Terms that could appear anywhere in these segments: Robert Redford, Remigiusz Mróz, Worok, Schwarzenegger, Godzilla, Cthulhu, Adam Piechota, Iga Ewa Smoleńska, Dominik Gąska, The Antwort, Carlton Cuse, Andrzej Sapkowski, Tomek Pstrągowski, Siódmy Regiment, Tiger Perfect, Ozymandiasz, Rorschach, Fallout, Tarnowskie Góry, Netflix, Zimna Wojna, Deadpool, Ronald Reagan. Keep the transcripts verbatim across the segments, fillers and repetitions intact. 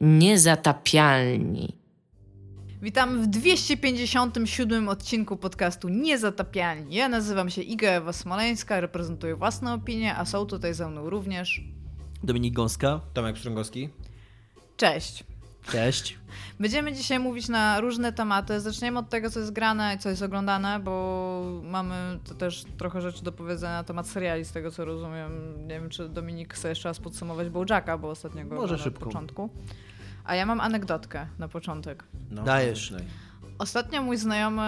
Niezatapialni. Witam w dwieście pięćdziesiątym siódmym odcinku podcastu Niezatapialni. Ja nazywam się Iga Ewa Smoleńska, reprezentuję własne opinie, a są tutaj ze mną również Dominik Gąska, Tomek Pstrągowski. Cześć. Cześć. Będziemy dzisiaj mówić na różne tematy. Zaczniemy od tego, co jest grane i co jest oglądane, bo mamy to też trochę rzeczy do powiedzenia na temat seriali, z tego co rozumiem. Nie wiem, czy Dominik chce jeszcze raz podsumować BoJacka, bo ostatnio go oglądałem na początku. A ja mam anegdotkę na początek. No. Dajesz. Ostatnio mój znajomy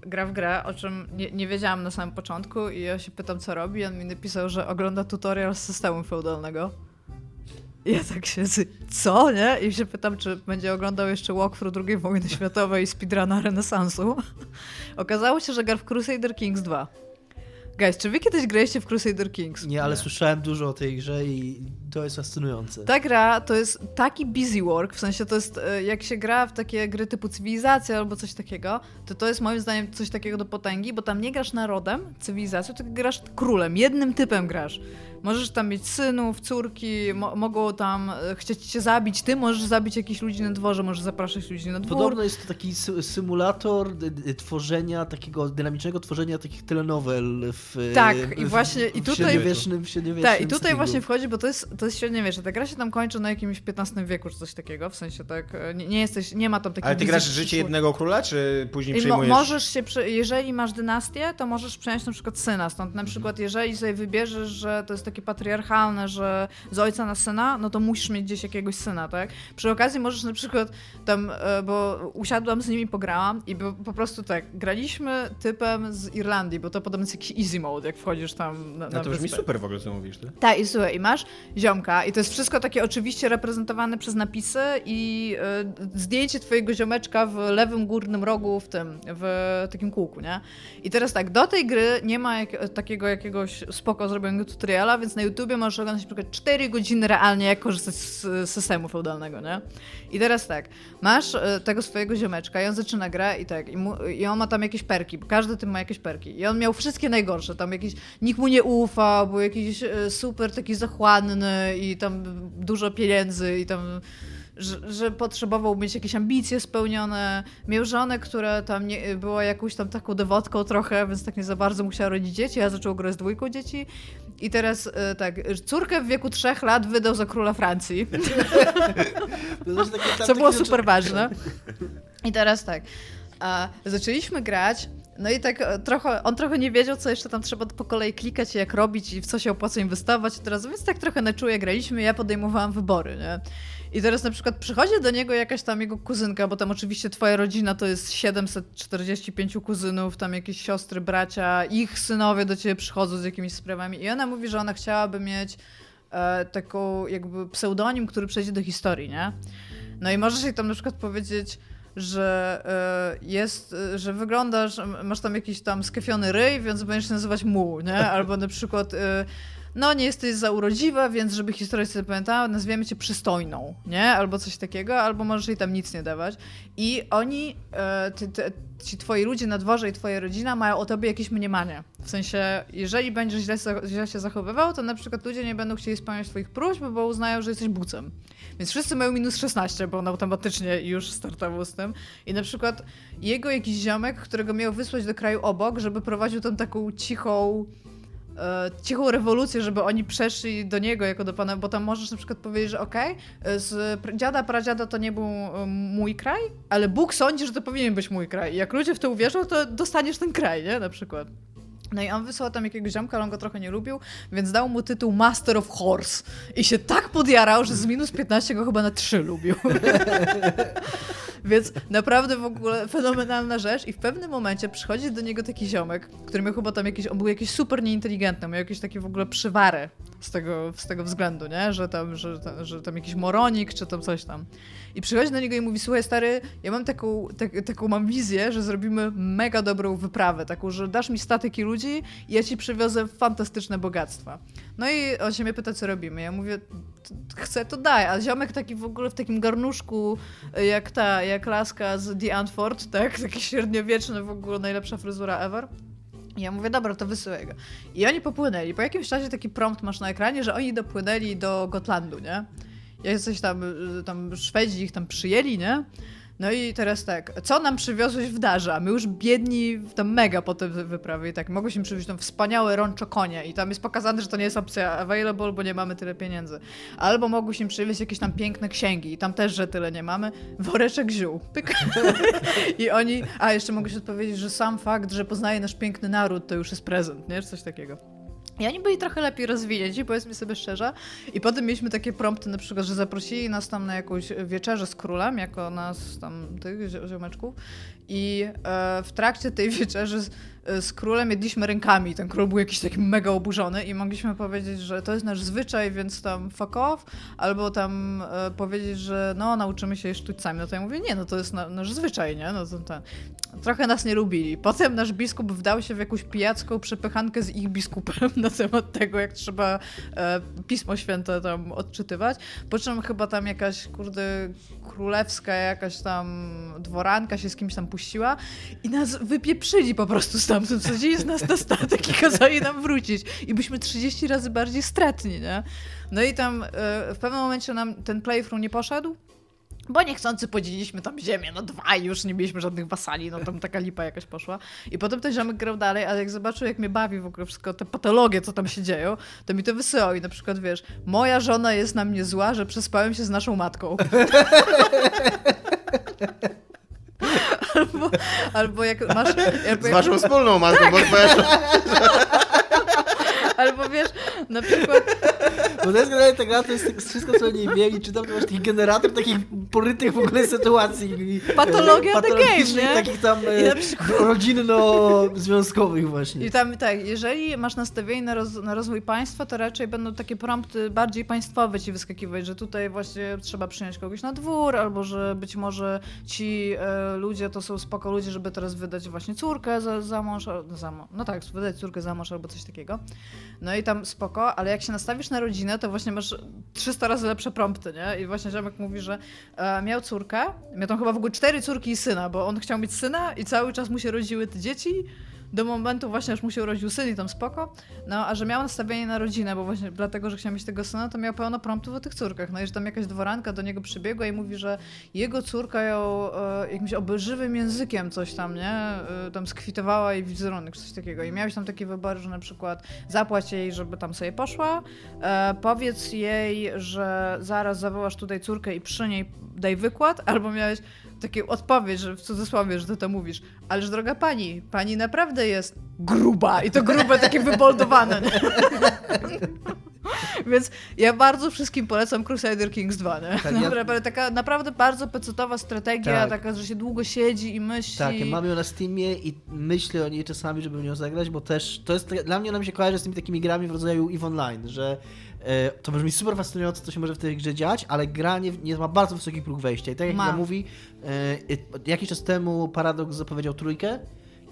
gra w grę, o czym nie, nie wiedziałam na samym początku i ja się pytam, co robi. On mi napisał, że ogląda tutorial z systemu feudalnego. Ja tak się co, nie? I się pytam, czy będzie oglądał jeszcze walkthrough drugiej wojny światowej i speedruna renesansu. Okazało się, że gra w Crusader Kings dwa. Guys, czy wy kiedyś graliście w Crusader Kings? Nie, ale nie. Słyszałem dużo o tej grze i to jest fascynujące. Ta gra to jest taki busy work, w sensie to jest, jak się gra w takie gry typu cywilizacja albo coś takiego, to to jest moim zdaniem coś takiego do potęgi, bo tam nie grasz narodem, cywilizacją, tylko grasz królem, jednym typem grasz. Możesz tam mieć synów, córki, mo- mogą tam chcieć cię zabić, ty możesz zabić jakichś ludzi na dworze, możesz zapraszać ludzi na dwór. Podobno jest to taki sy- symulator tworzenia, takiego dynamicznego tworzenia takich telenowel w Tak, w, i właśnie w, i tutaj w średniowiecznym, w średniowiecznym tak, i tutaj stylu. Właśnie wchodzi, bo to jest, to jest średniowiecze. Ta gra się tam kończy na jakimś piętnastym wieku czy coś takiego, w sensie tak, nie, nie jesteś, nie ma tam takiej... Ale ty grasz życie przyszło. jednego króla, czy później I przejmujesz? Mo- możesz się, przy- jeżeli masz dynastię, to możesz przejąć na przykład syna, stąd na przykład jeżeli sobie wybierzesz, że to jest taki patriarchalne, że z ojca na syna, no to musisz mieć gdzieś jakiegoś syna, tak? Przy okazji możesz na przykład tam, bo usiadłam z nimi, pograłam i po prostu tak, graliśmy typem z Irlandii, bo to podobno jest jakiś easy mode, jak wchodzisz tam na, na No to brzmi super w ogóle, co mówisz, ty? Tak, i słuchaj, i masz ziomka i to jest wszystko takie oczywiście reprezentowane przez napisy i y, zdjęcie twojego ziomeczka w lewym górnym rogu w tym, w takim kółku, nie? I teraz tak, do tej gry nie ma jak, takiego jakiegoś spoko zrobionego tutoriala, więc na YouTubie możesz oglądać na przykład cztery godziny realnie, jak korzystać z systemu feudalnego, nie? I teraz tak, masz tego swojego ziomeczka i on zaczyna grę i tak, i, mu, i on ma tam jakieś perki, bo każdy tym ma jakieś perki i on miał wszystkie najgorsze, tam jakiś, nikt mu nie ufał, był jakiś super taki zachłanny i tam dużo pieniędzy i tam... Że, że potrzebował mieć jakieś ambicje spełnione, miał żonę, która tam nie, była jakąś tam taką dewotką trochę, więc tak nie za bardzo musiała rodzić dzieci, ja zaczął grać z dwójką dzieci i teraz y, tak, córkę w wieku trzech lat wydał za króla Francji, co było super ważne. I teraz tak, a, zaczęliśmy grać. No i tak trochę, on trochę nie wiedział, co jeszcze tam trzeba po kolei klikać, jak robić i w co się opłaca inwestować teraz, więc tak trochę na czuję graliśmy, ja podejmowałam wybory, nie? I teraz na przykład przychodzi do niego jakaś tam jego kuzynka, bo tam oczywiście twoja rodzina to jest siedemset czterdzieści pięć kuzynów, tam jakieś siostry, bracia, ich synowie do ciebie przychodzą z jakimiś sprawami i ona mówi, że ona chciałaby mieć e, taką jakby pseudonim, który przejdzie do historii, nie? No i możesz jej tam na przykład powiedzieć, że jest, że wyglądasz, masz tam jakiś tam skefiony ryj, więc będziesz się nazywać muł, nie? Albo na przykład, no nie jesteś za urodziwa, więc żeby historia się zapamiętała, nazwiemy cię przystojną, nie? Albo coś takiego, albo możesz jej tam nic nie dawać. I oni, ty, ty, ci twoi ludzie na dworze i twoja rodzina mają o tobie jakieś mniemanie. W sensie, jeżeli będziesz źle, źle się zachowywał, to na przykład ludzie nie będą chcieli spełniać twoich próśb, bo uznają, że jesteś bucem. Więc wszyscy mają minus szesnaście, bo on automatycznie już startował z tym. I na przykład jego jakiś ziomek, którego miał wysłać do kraju obok, żeby prowadził tam taką cichą, cichą rewolucję, żeby oni przeszli do niego jako do pana, bo tam możesz na przykład powiedzieć, że okej, okay, z dziada, pradziada to nie był mój kraj, ale Bóg sądzi, że to powinien być mój kraj. I jak ludzie w to uwierzą, to dostaniesz ten kraj, nie? Na przykład. No i on wysłał tam jakiegoś ziomka, ale on go trochę nie lubił, więc dał mu tytuł Master of Horse. I się tak podjarał, że z minus piętnaście go chyba na trzy lubił. Więc naprawdę w ogóle fenomenalna rzecz. I w pewnym momencie przychodzi do niego taki ziomek, który miał chyba tam jakiś, on był jakiś super nieinteligentny, miał jakieś takie w ogóle przywary z tego, z tego względu, nie? Że tam, że, że tam jakiś moronik, czy tam coś tam. I przychodzi do niego i mówi, słuchaj stary, ja mam taką, tak, taką mam wizję, że zrobimy mega dobrą wyprawę, taką, że dasz mi statyki ludzi i ja ci przywiozę fantastyczne bogactwa. No i on się mnie pyta, co robimy. Ja mówię, chcę, to daj. A ziomek taki w ogóle w takim garnuszku, jak ta, jak laska z The Antwort, tak? Taki średniowieczny w ogóle, najlepsza fryzura ever. I ja mówię, dobra, to wysyłaj go. I oni popłynęli. Po jakimś czasie taki prompt masz na ekranie, że oni dopłynęli do Gotlandu, nie? jak coś tam, tam Szwedzi ich tam przyjęli, nie? No i teraz tak, co nam przywiozłeś w darze? A my już biedni, tam mega po tej wyprawie i tak, mogłyśmy przywieźć tam wspaniałe ronczo konia i tam jest pokazane, że to nie jest opcja available, bo nie mamy tyle pieniędzy. Albo mogłyśmy przywieźć jakieś tam piękne księgi i tam też, że tyle nie mamy. Woreczek ziół. Pyk. I oni, a jeszcze mogę się odpowiedzieć, że sam fakt, że poznaje nasz piękny naród, to już jest prezent, nie? Coś takiego. I oni byli trochę lepiej rozwinięci, powiedzmy sobie szczerze. I potem mieliśmy takie prompty, na przykład, że zaprosili nas tam na jakąś wieczerzę z królem, jako nas tam, tych ziomeczków. I e, w trakcie tej wieczerzy z, z królem jedliśmy rękami. Ten król był jakiś taki mega oburzony i mogliśmy powiedzieć, że to jest nasz zwyczaj, więc tam fuck off. Albo tam e, powiedzieć, że no, nauczymy się jej sztućcami. No to ja mówię, nie, no to jest na, nasz zwyczaj, nie? No to, to. Trochę nas nie lubili. Potem nasz biskup wdał się w jakąś pijacką przepychankę z ich biskupem na temat tego, jak trzeba e, Pismo Święte tam odczytywać. Po czym chyba tam jakaś, kurde, królewska jakaś tam dworanka się z kimś tam puściła i nas wypieprzyli po prostu stamtąd. Wsadzili z nas na statek i kazali nam wrócić. I byliśmy trzydzieści razy bardziej stratni, nie? No i tam e, w pewnym momencie nam ten playthrough nie poszedł, bo niechcący podzieliliśmy tam ziemię, no dwa i już nie mieliśmy żadnych wasali, no tam taka lipa jakaś poszła. I potem ten ziomek grał dalej, ale jak zobaczył, jak mnie bawi w ogóle wszystko, te patologie, co tam się dzieją, to mi to wysyłał i na przykład, wiesz, moja żona jest na mnie zła, że przespałem się z naszą matką. Albo, albo jak masz... Albo z waszą jak... wspólną matką, tak. Bo twoja żona... Albo wiesz, na przykład... Bo to jest generalnie ta gra, to jest wszystko, co o niej wiem i czytam, to masz taki generator takich porytych w ogóle sytuacji. Patologia the game, nie? Takich tam przykład... rodzinno-związkowych właśnie. I tam tak, jeżeli masz nastawienie na, roz- na rozwój państwa, to raczej będą takie prompty bardziej państwowe ci wyskakiwać, że tutaj właśnie trzeba przyjąć kogoś na dwór, albo że być może ci e, ludzie to są spoko ludzie, żeby teraz wydać właśnie córkę za, za mąż, za, no tak, wydać córkę za mąż albo coś takiego. No i tam spoko, ale jak się nastawisz na rodzinę, to właśnie masz trzysta razy lepsze prompty, nie? I właśnie ziomek mówi, że e, miał córkę, miał tam chyba w ogóle cztery córki i syna, bo on chciał mieć syna i cały czas mu się rodziły te dzieci, do momentu właśnie, aż mu się urodził syn i tam spoko, no a że miał nastawienie na rodzinę, bo właśnie dlatego, że chciał mieć tego syna, to miał pełno promptów o tych córkach, no i że tam jakaś dworanka do niego przybiegła i mówi, że jego córka ją e, jakimś obelżywym językiem coś tam, nie, e, tam skwitowała jej wizerunek, coś takiego i miałeś tam takie wybory, że na przykład zapłać jej, żeby tam sobie poszła, e, powiedz jej, że zaraz zawołasz tutaj córkę i przy niej daj wykład, albo miałeś taką odpowiedź, że w cudzysłowie, że ty to mówisz, ależ droga pani, pani naprawdę jest gruba i to grube takie wyboldowane. Więc ja bardzo wszystkim polecam Crusader Kings dwa, nie? Tak, naprawdę, ja... taka naprawdę bardzo pecetowa strategia, tak. Taka, że się długo siedzi i myśli. Tak, ja mam ją na Steamie i myślę o niej czasami, żeby w nią zagrać, bo też to jest, dla mnie ona mi się kojarzy z tymi takimi grami w rodzaju EVE Online, że to brzmi super fascynujące, co się może w tej grze dziać, ale gra nie, nie ma bardzo wysoki próg wejścia. I tak jak ma. Ona mówi, jakiś czas temu Paradox zapowiedział trójkę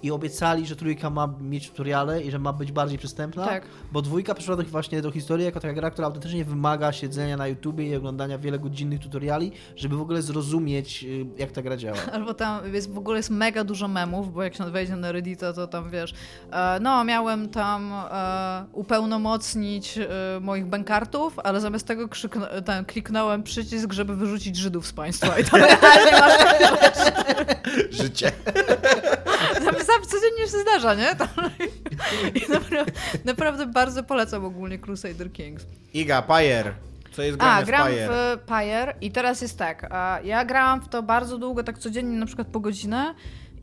i obiecali, że trójka ma mieć tutoriale i że ma być bardziej przystępna, tak. Bo dwójka przyszła do, właśnie do historii jako taka gra, która autentycznie wymaga siedzenia na YouTubie i oglądania wielogodzinnych tutoriali, żeby w ogóle zrozumieć, jak ta gra działa. Albo tam jest, w ogóle jest mega dużo memów, bo jak się wejdzie na Reddita, to tam wiesz, no miałem tam upełnomocnić moich bankartów, ale zamiast tego krzykn- tam, kliknąłem przycisk, żeby wyrzucić Żydów z państwa. I tam życie. Codziennie się zdarza, nie? I naprawdę, naprawdę bardzo polecam ogólnie Crusader Kings. Iga, Pajer. Co jest grane w Pajer? A, gram w Pajer i teraz jest tak. Ja grałam w to bardzo długo, tak codziennie, na przykład po godzinę.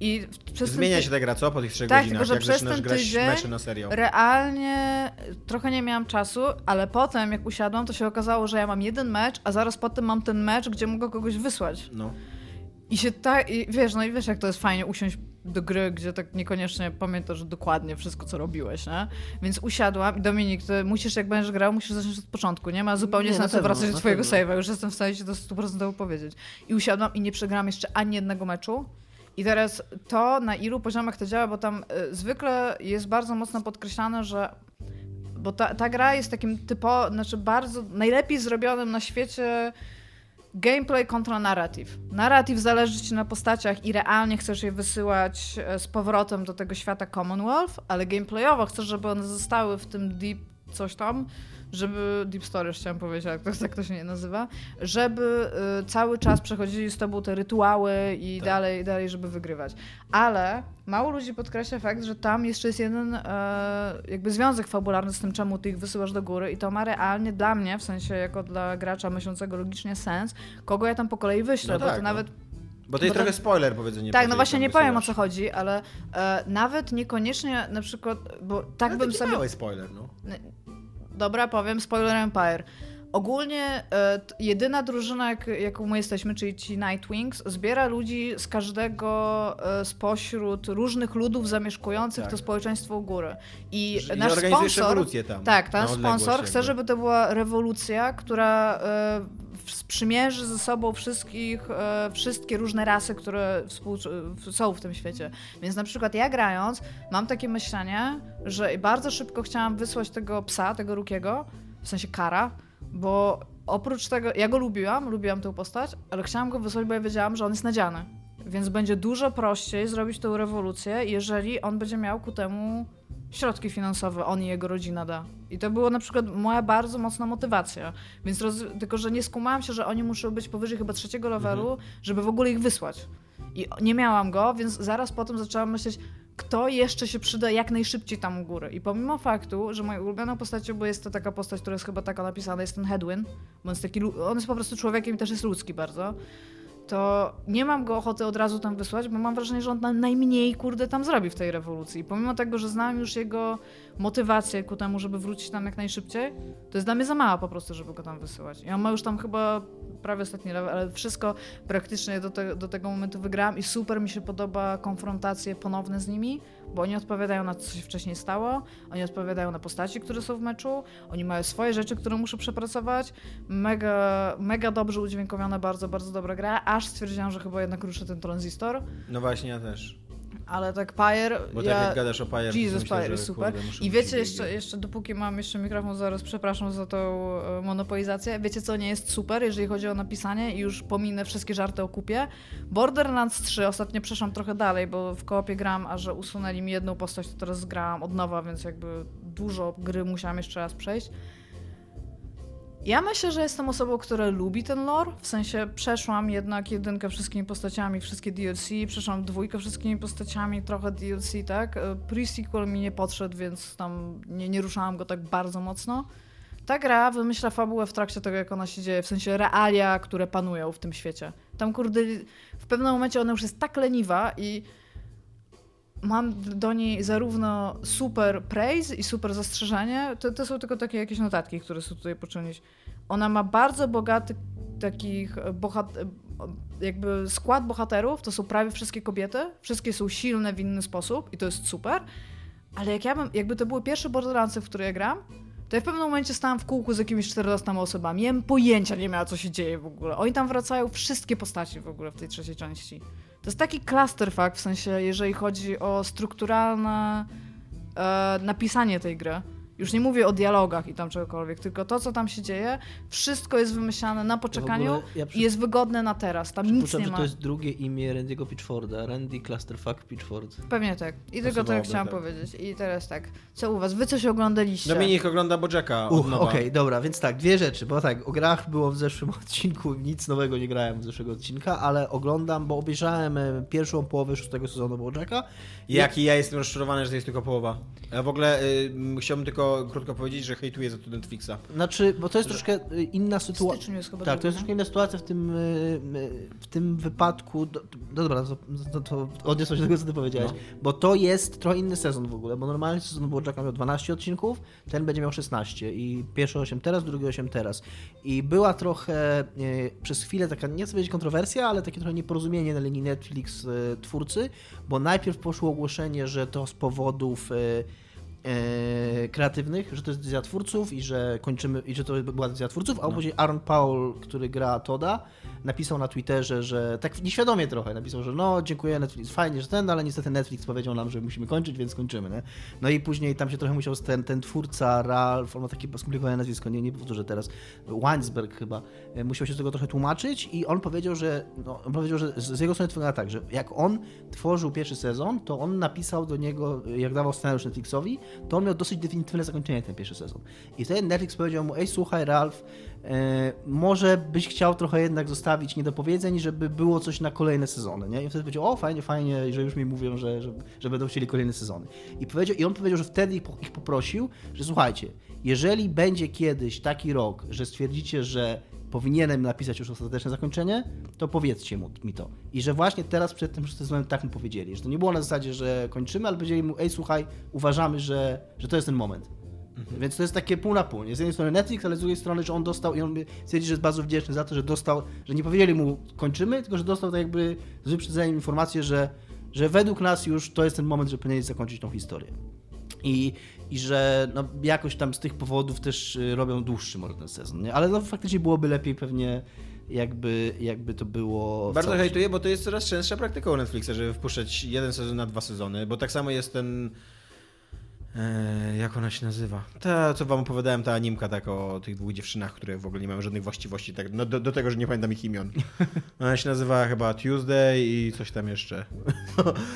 I przez Zmienia ten... się ta gra, co? Po tych trzech tak, godzinach, tylko, że jak przez zaczynasz ten tydzień grać mecze na serio. Realnie trochę nie miałam czasu, ale potem jak usiadłam, to się okazało, że ja mam jeden mecz, a zaraz potem mam ten mecz, gdzie mogę kogoś wysłać. No. I się tak, i wiesz, no i wiesz, jak to jest fajnie usiąść do gry, gdzie tak niekoniecznie pamiętasz dokładnie wszystko, co robiłeś, nie? Więc usiadłam i Dominik, ty musisz, jak będziesz grał, musisz zacząć od początku, nie ma zupełnie sensu wracać do twojego save'a, już jestem w stanie ci to sto procent powiedzieć. I usiadłam i nie przegrałam jeszcze ani jednego meczu. I teraz to, na ilu poziomach to działa, bo tam y, zwykle jest bardzo mocno podkreślane, że bo ta, ta gra jest takim typo, znaczy bardzo najlepiej zrobionym na świecie gameplay kontra narrative. Narrative zależy ci na postaciach i realnie chcesz je wysyłać z powrotem do tego świata Commonwealth, ale gameplayowo chcesz, żeby one zostały w tym deep coś tam, żeby, deep story chciałam powiedzieć, jak to, jak to się nie nazywa, żeby y, cały czas przechodzili z tobą te rytuały i tak. dalej, dalej, żeby wygrywać. Ale mało ludzi podkreśla fakt, że tam jeszcze jest jeden y, jakby związek fabularny z tym, czemu ty ich wysyłasz do góry i to ma realnie dla mnie, w sensie jako dla gracza myślącego logicznie sens, kogo ja tam po kolei wyślę, no bo tak, to no. nawet... Bo to jest trochę spoiler powiedzenie. Tak, no właśnie nie powiem, o co chodzi, ale e, nawet niekoniecznie na przykład, bo tak no, bym sobie... mały spoiler, no. Dobra, powiem spoilerem Pajer. Ogólnie e, jedyna drużyna, jak, jaką my jesteśmy, czyli ci Nightwings, zbiera ludzi z każdego e, spośród różnych ludów zamieszkujących tak. to społeczeństwo u góry. I, I nasz sponsor, tam, tak, ten sponsor chce, żeby to była rewolucja, która e, sprzymierzy ze sobą wszystkich, e, wszystkie różne rasy, które współczu- w, są w tym świecie. Więc na przykład ja grając mam takie myślenie, że bardzo szybko chciałam wysłać tego psa, tego Rukiego, w sensie Kara, bo oprócz tego, ja go lubiłam, lubiłam tę postać, ale chciałam go wysłać, bo ja wiedziałam, że on jest nadziany. Więc będzie dużo prościej zrobić tę rewolucję, jeżeli on będzie miał ku temu środki finansowe, on i jego rodzina da. I to była na przykład moja bardzo mocna motywacja. Więc roz... Tylko, że nie skumałam się, że oni muszą być powyżej chyba trzeciego levelu, mhm. żeby w ogóle ich wysłać. I nie miałam go, więc zaraz potem zaczęłam myśleć, kto jeszcze się przyda jak najszybciej tam u góry. I pomimo faktu, że moją ulubioną postacią, bo jest to taka postać, która jest chyba taka napisana, jest ten Hedwyn, bo jest taki, on jest po prostu człowiekiem i też jest ludzki bardzo, to nie mam go ochoty od razu tam wysłać, bo mam wrażenie, że on najmniej, kurde, tam zrobi w tej rewolucji. I pomimo tego, że znałam już jego motywację ku temu, żeby wrócić tam jak najszybciej, to jest dla mnie za mała po prostu, żeby go tam wysyłać. I on ma już tam chyba prawie ostatni level, ale wszystko praktycznie do, te, do tego momentu wygrałam i super mi się podoba konfrontacje ponowne z nimi, bo oni odpowiadają na to, co się wcześniej stało, oni odpowiadają na postaci, które są w meczu, oni mają swoje rzeczy, które muszą przepracować. Mega, mega dobrze udźwiękowiona, bardzo, bardzo dobra gra, aż stwierdziłam, że chyba jednak ruszę ten tranzystor. No właśnie, ja też. Ale tak Pajer... Bo ja, tak jak gadasz o Pajer... Jesus, Pajer jest super. Kurde, I wiecie, jeszcze, jeszcze dopóki mam jeszcze mikrofon, zaraz przepraszam za tą monopolizację, wiecie co nie jest super, jeżeli chodzi o napisanie i już pominę wszystkie żarty o kupie. Borderlands trzy, ostatnio przeszłam trochę dalej, bo w koopie gram, a że usunęli mi jedną postać, to teraz grałam od nowa, więc jakby dużo gry musiałam jeszcze raz przejść. Ja myślę, że jestem osobą, która lubi ten lore, w sensie przeszłam jednak jedynkę wszystkimi postaciami, wszystkie D L C, przeszłam dwójkę wszystkimi postaciami, trochę D L C, tak? Pre-sequel mi nie podszedł, więc tam nie, nie ruszałam go tak bardzo mocno. Ta gra wymyśla fabułę w trakcie tego, jak ona się dzieje, w sensie realia, które panują w tym świecie. Tam kurde, w pewnym momencie ona już jest tak leniwa i... Mam do niej zarówno super praise i super zastrzeżenie, to, to są tylko takie jakieś notatki, które są tutaj poczynić. Ona ma bardzo bogaty takich bohater, jakby skład bohaterów, to są prawie wszystkie kobiety, wszystkie są silne w inny sposób i to jest super, ale jak ja bym, jakby to były pierwsze Borderlands, w które ja gram, to ja w pewnym momencie stałam w kółku z jakimiś czternastoma osobami, ja bym pojęcia nie miała, co się dzieje w ogóle. Oni tam wracają wszystkie postaci w ogóle w tej trzeciej części. To jest taki clusterfuck, w sensie, jeżeli chodzi o strukturalne e, napisanie tej gry. Już nie mówię o dialogach i tam czegokolwiek, tylko to, co tam się dzieje, wszystko jest wymyślane na poczekaniu ogóle, ja przy... i jest wygodne na teraz. Tam nic nie ma. To jest drugie imię Randy'ego Pitchforda. Randy Clusterfuck Pitchford. Pewnie tak. I tylko to chciałam tak. powiedzieć. I teraz tak. Co u was? Wy coś oglądaliście? Dominik ogląda BoJacka. Okej, okay, dobra, więc tak, dwie rzeczy, bo tak, o grach było w zeszłym odcinku, nic nowego nie grałem z zeszłego odcinka, ale oglądam, bo obejrzałem pierwszą połowę szóstego sezonu BoJacka. Jak i ja jestem rozczarowany, że to jest tylko połowa. Ja w ogóle y, chciałbym tylko krótko powiedzieć, że hejtuję za to Netflixa. Znaczy, bo to jest troszkę inna sytuacja. Tak, to jest troszkę inna sytuacja w tym, w tym wypadku. Do, no dobra, to, to, to odniosłem się do tego, co ty powiedziałeś. No. Bo to jest trochę inny sezon w ogóle, bo normalny sezon BoJacka miał dwanaście odcinków, ten będzie miał szesnaście i pierwszy osiem teraz, drugi osiem teraz. I była trochę e, przez chwilę taka, nie chcę powiedzieć kontrowersja, ale takie trochę nieporozumienie na linii Netflix e, twórcy, bo najpierw poszło ogłoszenie, że to z powodów e, kreatywnych, że to jest decyzja twórców i że kończymy, i że to była decyzja twórców, a no. później Aaron Paul, który gra Toda, napisał na Twitterze, że tak nieświadomie trochę, napisał, że no dziękuję Netflix, fajnie, że ten, ale niestety Netflix powiedział nam, że musimy kończyć, więc kończymy, nie? No i później tam się trochę musiał ten, ten twórca, Ralf, on ma takie skomplikowane nazwisko, nie, nie powtórzę teraz, Weinsberg chyba, musiał się z tego trochę tłumaczyć i on powiedział, że no, on powiedział, że z jego strony wygląda tak, że jak on tworzył pierwszy sezon, to on napisał do niego, jak dawał scenariusz Netflixowi, to on miał dosyć definitywne zakończenie ten pierwszy sezon. I wtedy Netflix powiedział mu, ej słuchaj Ralf, yy, może byś chciał trochę jednak zostawić niedopowiedzeń, żeby było coś na kolejne sezony, nie? I wtedy powiedział, o fajnie, fajnie, że już mi mówią, że, że, że będą chcieli kolejne sezony. I, powiedział, i on powiedział, że wtedy ich, po, ich poprosił, że słuchajcie, jeżeli będzie kiedyś taki rok, że stwierdzicie, że powinienem napisać już ostateczne zakończenie, to powiedzcie mu, mi to. I że właśnie teraz przed tym sezonem tak mu powiedzieli, że to nie było na zasadzie, że kończymy, ale powiedzieli mu, ej słuchaj, uważamy, że, że to jest ten moment. Mhm. Więc to jest takie pół na pół. Z jednej strony Netflix, ale z drugiej strony, że on dostał i on stwierdzi, że jest bardzo wdzięczny za to, że dostał, że nie powiedzieli mu kończymy, tylko że dostał tak jakby z wyprzedzeniem informację, że, że według nas już to jest ten moment, że powinien zakończyć tą historię. I, i że no, jakoś tam z tych powodów też robią dłuższy może ten sezon, nie? Ale no, faktycznie byłoby lepiej pewnie jakby, jakby to było... Bardzo hejtuję, bo to jest coraz częstsza praktyka u Netflixa, żeby wpuszczać jeden sezon na dwa sezony, bo tak samo jest ten... Eee, jak ona się nazywa? Ta, co wam opowiadałem, ta animka tak o tych dwóch dziewczynach, które w ogóle nie mają żadnych właściwości, tak, no do, do tego, że nie pamiętam ich imion. Ona się nazywa chyba Tuesday i coś tam jeszcze.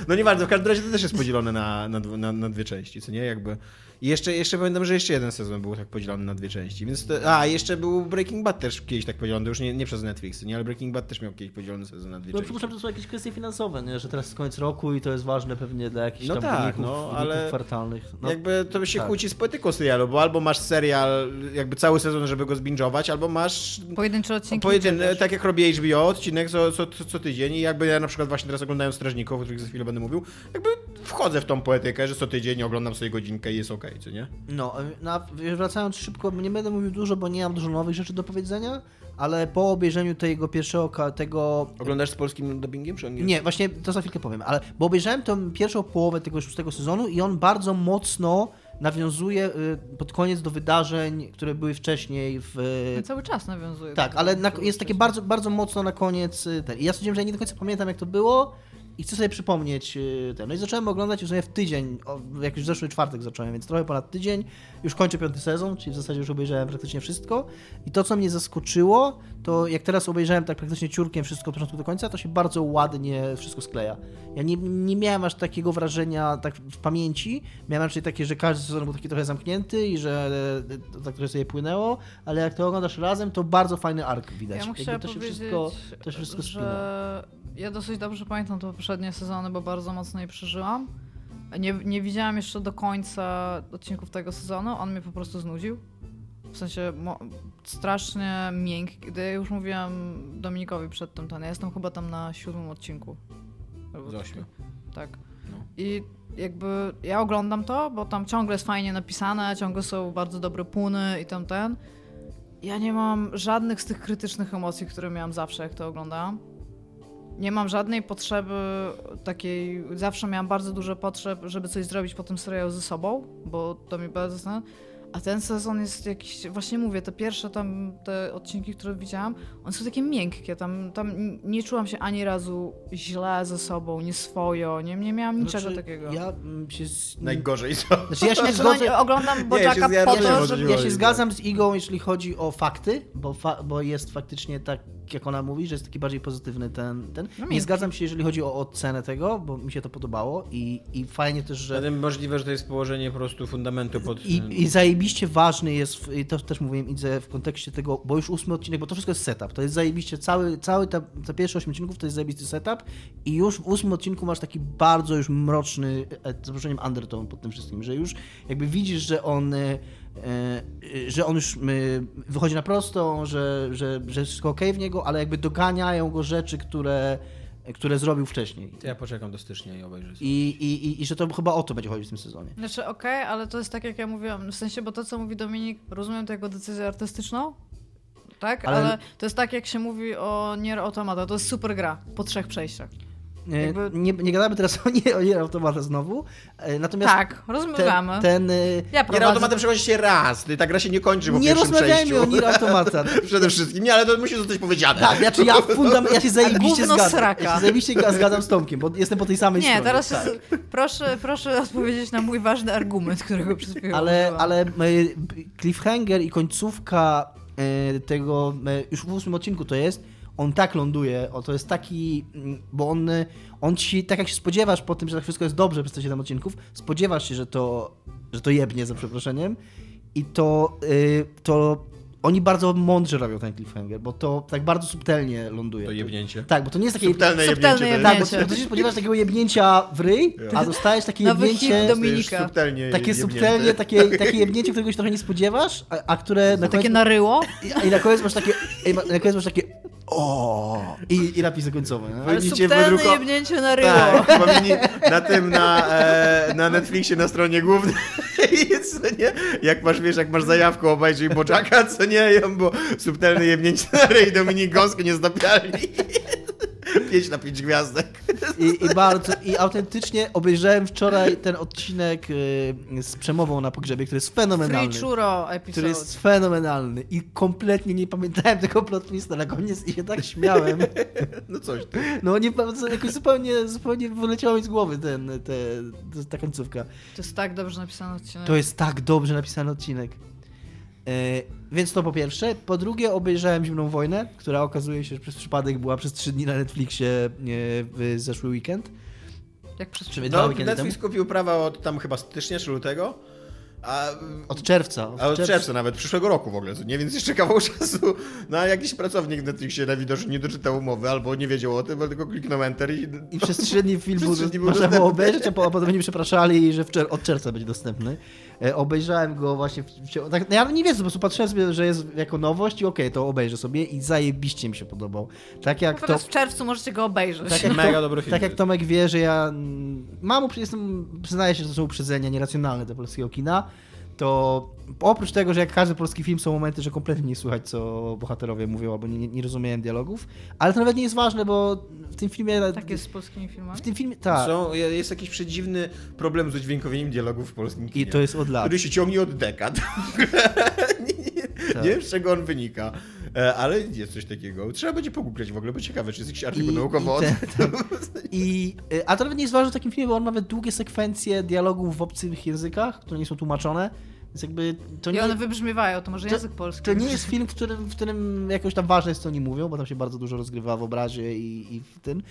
No nie bardzo, w każdym razie to też jest podzielone na, na, na, na dwie części, co nie? Jakby. I jeszcze, jeszcze pamiętam, że jeszcze jeden sezon był tak podzielony na dwie części, więc to, a jeszcze był Breaking Bad też kiedyś tak podzielony, to już nie, nie przez Netflix, nie? Ale Breaking Bad też miał kiedyś podzielony sezon na dwie no, części. No przypuszczam, że to są jakieś kwestie finansowe, nie? Że teraz jest koniec roku i to jest ważne pewnie dla jakichś no tam tak, wyników, no, wyników ale... kwartalnych. No, jakby to się tak kłóci z poetyką serialu, bo albo masz serial, jakby cały sezon, żeby go zbingować, albo masz... Pojedyncze odcinki. Pojedyn... Tak jak robię H B O, odcinek co, co, co tydzień i jakby ja na przykład właśnie teraz oglądałem Strażników, o których za chwilę będę mówił, jakby wchodzę w tą poetykę, że co tydzień oglądam sobie godzinkę i jest okej, okay, co nie? No, na, wracając szybko, nie będę mówił dużo, bo nie mam dużo nowych rzeczy do powiedzenia, ale po obejrzeniu tego pierwszego... tego Oglądasz z polskim dubbingiem? Czy on nie, nie, właśnie to za chwilkę powiem, ale bo obejrzałem tą pierwszą połowę tego szóstego sezonu i on bardzo mocno nawiązuje pod koniec do wydarzeń, które były wcześniej w... No cały czas nawiązuje. Tak, ale na, jest takie bardzo, bardzo mocno na koniec... Ten. I ja stwierdziłem, że ja nie do końca pamiętam, jak to było, i chcę sobie przypomnieć ten. No i zacząłem oglądać już w tydzień, jak już w zeszły czwartek zacząłem, więc trochę ponad tydzień. Już kończę piąty sezon, czyli w zasadzie już obejrzałem praktycznie wszystko. I to, co mnie zaskoczyło, to jak teraz obejrzałem tak praktycznie ciurkiem wszystko od początku do końca, to się bardzo ładnie wszystko skleja. Ja nie, nie miałem aż takiego wrażenia tak w pamięci. Miałem raczej takie, że każdy sezon był taki trochę zamknięty i że to tak trochę sobie płynęło, ale jak to oglądasz razem, to bardzo fajny ark widać. Ja muszę to się wszystko, to się wszystko spina. Ja dosyć dobrze pamiętam to poprzednie sezony, bo bardzo mocno je przeżyłam. Nie, nie widziałam jeszcze do końca odcinków tego sezonu, on mnie po prostu znudził. W sensie mo- strasznie miękki. Gdy ja już mówiłam Dominikowi przedtem, ten, ja jestem chyba tam na siódmym odcinku. Z ośmiu. Tak. No. I jakby ja oglądam to, bo tam ciągle jest fajnie napisane, ciągle są bardzo dobre puny i tam ten. Ja nie mam żadnych z tych krytycznych emocji, które miałam zawsze, jak to oglądałam. Nie mam żadnej potrzeby takiej, zawsze miałam bardzo dużo potrzeb, żeby coś zrobić po tym serialu ze sobą, bo to mi bardzo zna. A ten sezon jest jakiś, właśnie mówię, te pierwsze tam, te odcinki, które widziałam, one są takie miękkie, tam, tam nie czułam się ani razu źle ze sobą, nieswojo, nie, nie miałam niczego znaczy, takiego. Ja się z... Najgorzej to. Znaczy ja się zgodzę... Oglądam BoJacka ja po to, żeby... Ja się zgadzam z Igą, jeśli chodzi o fakty, bo, fa- bo jest faktycznie tak, jak ona mówi, że jest taki bardziej pozytywny ten... ten. No nie zgadzam się, jeżeli chodzi o ocenę tego, bo mi się to podobało i, i fajnie też, że... Ale możliwe, że to jest położenie po prostu fundamentu pod... I, i zajebiście ważny jest, i to też mówiłem Idze w kontekście tego, bo już ósmy odcinek, bo to wszystko jest setup, to jest zajebiście, cały, cały ta, te pierwsze osiem odcinków to jest zajebisty setup i już w ósmym odcinku masz taki bardzo już mroczny, z zaproszeniem undertone pod tym wszystkim, że już jakby widzisz, że on... że on już wychodzi na prostą, że, że, że jest wszystko okej w niego, ale jakby doganiają go rzeczy, które, które zrobił wcześniej. To ja poczekam do stycznia i obejrzę. I, i, i, i że to chyba o to będzie chodzić w tym sezonie. Znaczy okej, okay, ale to jest tak, jak ja mówiłam, w sensie, bo to, co mówi Dominik, rozumiem to jako decyzję artystyczną, tak? Ale, ale to jest tak, jak się mówi o Nier Automata, to jest super gra po trzech przejściach. Jakby... Nie, nie gadamy teraz o Nier, o Nier Automata znowu. Natomiast tak, rozmawiamy. Ten, ten, ja prowadzę... Nier Automata przechodzi się raz, ta gra się nie kończy po nie pierwszym przejściu. Nie rozmawiajmy o Nier Automata. Przede wszystkim, nie, ale to musi zostać powiedziane. Tak, znaczy ja, fundam, ja się zajebiście zgadzam. Sraka. Ja się zajebiście zgadzam z Tomkiem, bo jestem po tej samej nie, stronie. Nie, teraz tak. jest, proszę, proszę odpowiedzieć na mój ważny argument, którego przed chwilą ale, ale cliffhanger i końcówka tego, już w ósmym odcinku to jest, on tak ląduje, o, to jest taki, bo on, on ci, tak jak się spodziewasz po tym, że tak wszystko jest dobrze przez te siedem odcinków, spodziewasz się, że to, że to jebnie, za przeproszeniem, i to, yy, to oni bardzo mądrze robią ten cliffhanger, bo to tak bardzo subtelnie ląduje. To jebnięcie. Tak, bo to nie jest takie subtelne jebnięcie. Subtelne jebnięcie, tak, jebnięcie. Bo, bo ty się spodziewasz takiego jebnięcia w ryj, a dostajesz takie Nowy jebnięcie... Dominika. Subtelnie takie jebnięte. subtelnie, takie, takie jebnięcie, którego się trochę nie spodziewasz, a, a które... Na takie koniec, na ryło? I, i na koniec masz takie... Na koniec masz takie o I, i napisy końcowe. No? Ale subtelne jebnięcie na ryło. Tak, na tym, na, e, na Netflixie, na stronie głównej. Nie? Jak masz, wiesz, jak masz zajawkę, obejrzyj BoJacka, co nie? Bo subtelne jebnięcie na ryj, Dominik Gąska nie zdobiali. Pięć na pięć gwiazdek. I, i bardzo, i autentycznie obejrzałem wczoraj ten odcinek z przemową na pogrzebie, który jest fenomenalny. Free churro episode. Który jest fenomenalny i kompletnie nie pamiętałem tego plot twista na koniec i się tak śmiałem. No coś ty. No nie, jakoś zupełnie, zupełnie wyleciało mi z głowy ten, te, te, ta końcówka. To jest tak dobrze napisany odcinek. To jest tak dobrze napisany odcinek. Yy, więc to po pierwsze. Po drugie, obejrzałem Zimną Wojnę, która okazuje się, że przez przypadek była przez trzy dni na Netflixie yy, w zeszły weekend. Jak przez trzy dni? No, Netflix temu. Kupił prawa od tam chyba stycznia czy lutego. A, od czerwca. Od, a od czerwca. czerwca nawet, przyszłego roku w ogóle, nie? Więc jeszcze kawał czasu. No a jakiś pracownik na Netflixie najwidoczniej nie doczytał umowy albo nie wiedział o tym, bo tylko kliknął enter i... I przez trzy dni film można było obejrzeć, a potem nie przepraszali, że wczer- od czerwca będzie dostępny. E, obejrzałem go właśnie... W, w, tak, ja nie wiem, po prostu patrzyłem sobie, że jest jako nowość i okej, okay, to obejrzę sobie i zajebiście mi się podobał. Tak jak no to... w czerwcu możecie go obejrzeć. Tak jak, mega dobry film. Tak jak Tomek wie, że ja... Mam, jestem, przyznaję się, że to są uprzedzenia nieracjonalne do polskiego kina. To oprócz tego, że jak każdy polski film są momenty, że kompletnie nie słychać, co bohaterowie mówią, albo nie, nie rozumieją dialogów, ale to nawet nie jest ważne, bo w tym filmie... Tak jest z polskimi filmami? W tym filmie, tak. Są, jest jakiś przedziwny problem z udźwiękowieniem dialogów w polskim kinie. I to jest od lat. Który się ciągnie od dekad. nie, tak. nie wiem, z czego on wynika. Ale jest coś takiego. Trzeba będzie pogooglać w ogóle, bo ciekawe, czy jest jakiś artykuł naukowy o tym. A to nawet nie jest ważne w takim filmie, bo on ma nawet długie sekwencje dialogów w obcych językach, które nie są tłumaczone. Więc jakby to nie... I one wybrzmiewają, to może język to, polski. To nie jest film, w którym, w którym jakoś tam ważne jest, co oni mówią, bo tam się bardzo dużo rozgrywa w obrazie i, i w tym.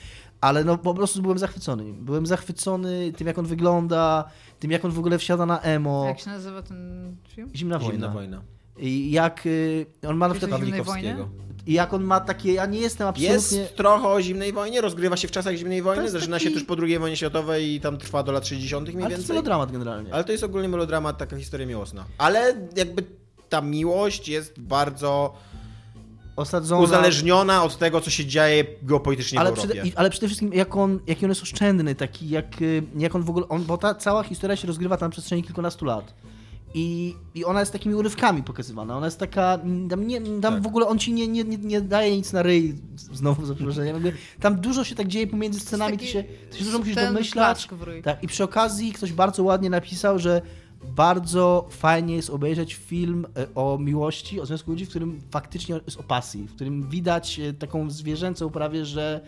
Ale no po prostu byłem zachwycony. Byłem zachwycony tym, jak on wygląda, tym, jak on w ogóle wsiada na emo. Jak się nazywa ten film? Zimna Wojna. Zimna Wojna. I jak y, on ma na przykład Pawlikowskiego. I jak on ma takie, ja nie jestem absolutnie... Jest trochę o Zimnej Wojnie, rozgrywa się w czasach Zimnej Wojny, zaczyna taki... się tuż po drugiej wojnie światowej i tam trwa do lat sześćdziesiątych mniej więcej. Ale to jest melodramat generalnie. Ale to jest ogólnie melodramat, taka historia miłosna. Ale jakby ta miłość jest bardzo... Osadzona. Uzależniona od tego, co się dzieje geopolitycznie ale w Europie. Przede, ale przede wszystkim, jak on, jaki on jest oszczędny, taki jak, jak on w ogóle... On, bo ta cała historia się rozgrywa tam w przestrzeni kilkunastu lat. I, I ona jest takimi urywkami pokazywana. Ona jest taka... Tam, nie, tam tak. w ogóle on ci nie, nie, nie daje nic na ryj. Znowu za przeproszeniem. Tam dużo się tak dzieje pomiędzy scenami. Ty się, ty się dużo musisz domyślać. Tak. I przy okazji ktoś bardzo ładnie napisał, że bardzo fajnie jest obejrzeć film o miłości, o związku ludzi, w którym faktycznie jest o pasji. W którym widać taką zwierzęcą prawie, że...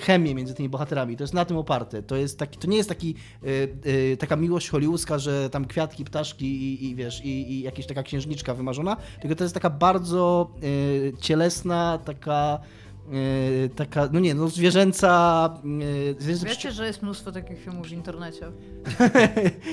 chemię między tymi bohaterami. To jest na tym oparte. To, jest taki, to nie jest taki, yy, yy, taka miłość hollywoodzka, że tam kwiatki, ptaszki i, i wiesz, i, i jakaś taka księżniczka wymarzona, tylko to jest taka bardzo yy, cielesna, taka Yy, taka, no nie, no zwierzęca... Yy, zwierzęca Wiecie, przy... że jest mnóstwo takich filmów w internecie.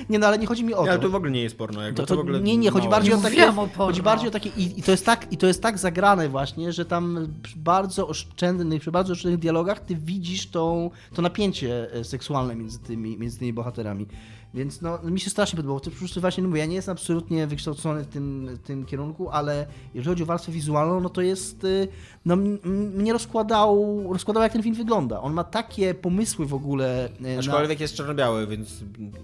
nie, no ale nie chodzi mi o to. Ale to w ogóle nie jest porno. Jakby to, to, to w ogóle nie, nie, chodzi bardziej, takie, o chodzi bardziej o takie... I, i, to jest tak, I to jest tak zagrane właśnie, że tam przy bardzo oszczędnych, przy bardzo oszczędnych dialogach ty widzisz tą, to napięcie seksualne między tymi, między tymi bohaterami. Więc no, mi się strasznie podobało. To po prostu właśnie mówię, ja nie jestem absolutnie wykształcony w tym, w tym kierunku, ale jeżeli chodzi o warstwę wizualną, no to jest... No, m- m- mnie rozkładał, rozkładał, jak ten film wygląda. On ma takie pomysły w ogóle... Aczkolwiek na... jest czarno-biały, więc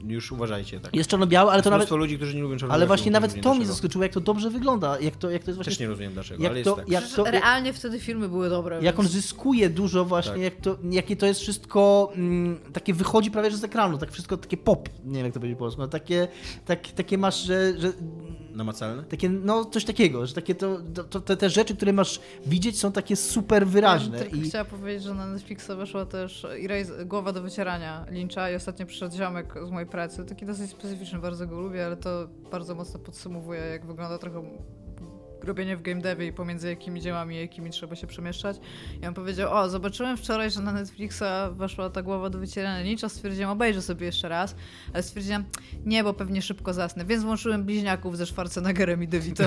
już uważajcie. Tak. Jest czarno-biały, ale to nawet... ludzi, którzy nie lubią czarno-białego. Ale właśnie nawet to mnie zaskoczyło, jak to dobrze wygląda. Jak to, jak to jest właśnie... Też nie rozumiem dlaczego, jak ale to, jest tak. To, realnie wtedy filmy były dobre. Jak więc... on zyskuje dużo właśnie, tak. jak to, jakie to jest wszystko... M, takie wychodzi prawie, że z ekranu. Tak wszystko takie pop. Nie wiem, jak to będzie po polsku, ale takie, tak, takie masz, że... że namacalne? Takie, no coś takiego, że takie to, to, te, te rzeczy, które masz widzieć, są takie super wyraźne. Ja i... chciałam powiedzieć, że na Netflixa weszła też Erase, Głowa do wycierania Lyncha i ostatnio przyszedł ziomek z mojej pracy, taki dosyć specyficzny, bardzo go lubię, ale to bardzo mocno podsumowuje, jak wygląda trochę robienie w game devie i pomiędzy jakimi dziełami, jakimi trzeba się przemieszczać. I on powiedział, o, zobaczyłem wczoraj, że na Netflixa weszła ta głowa do wycierania Lyncha, stwierdziłem, obejrzę sobie jeszcze raz, ale stwierdziłam, nie, bo pewnie szybko zasnę, więc włączyłem Bliźniaków ze Schwarzeneggerem i DeVito.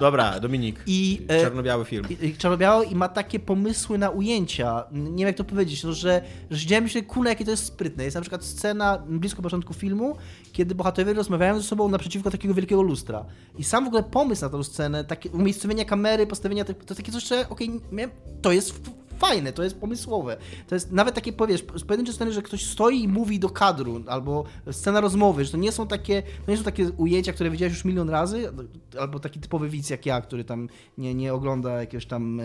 Dobra, Dominik, I, czarno-biały film. I, czarno-biały i ma takie pomysły na ujęcia, nie wiem jak to powiedzieć, no, że, że zdziwiam się, kule, jakie to jest sprytne. Jest na przykład scena blisko początku filmu, kiedy bohaterowie rozmawiają ze sobą naprzeciwko takiego wielkiego lustra. I sam w ogóle pomysł na tą scenę, takie umiejscowienie kamery, postawienia, to takie coś, że okej, okay, to jest fajne, to jest pomysłowe. To jest nawet takie, powiesz, pojedyncze sceny, że ktoś stoi i mówi do kadru, albo scena rozmowy, że to nie są takie, to nie są takie ujęcia, które widziałeś już milion razy, albo taki typowy widz jak ja, który tam nie, nie ogląda jakiegoś tam,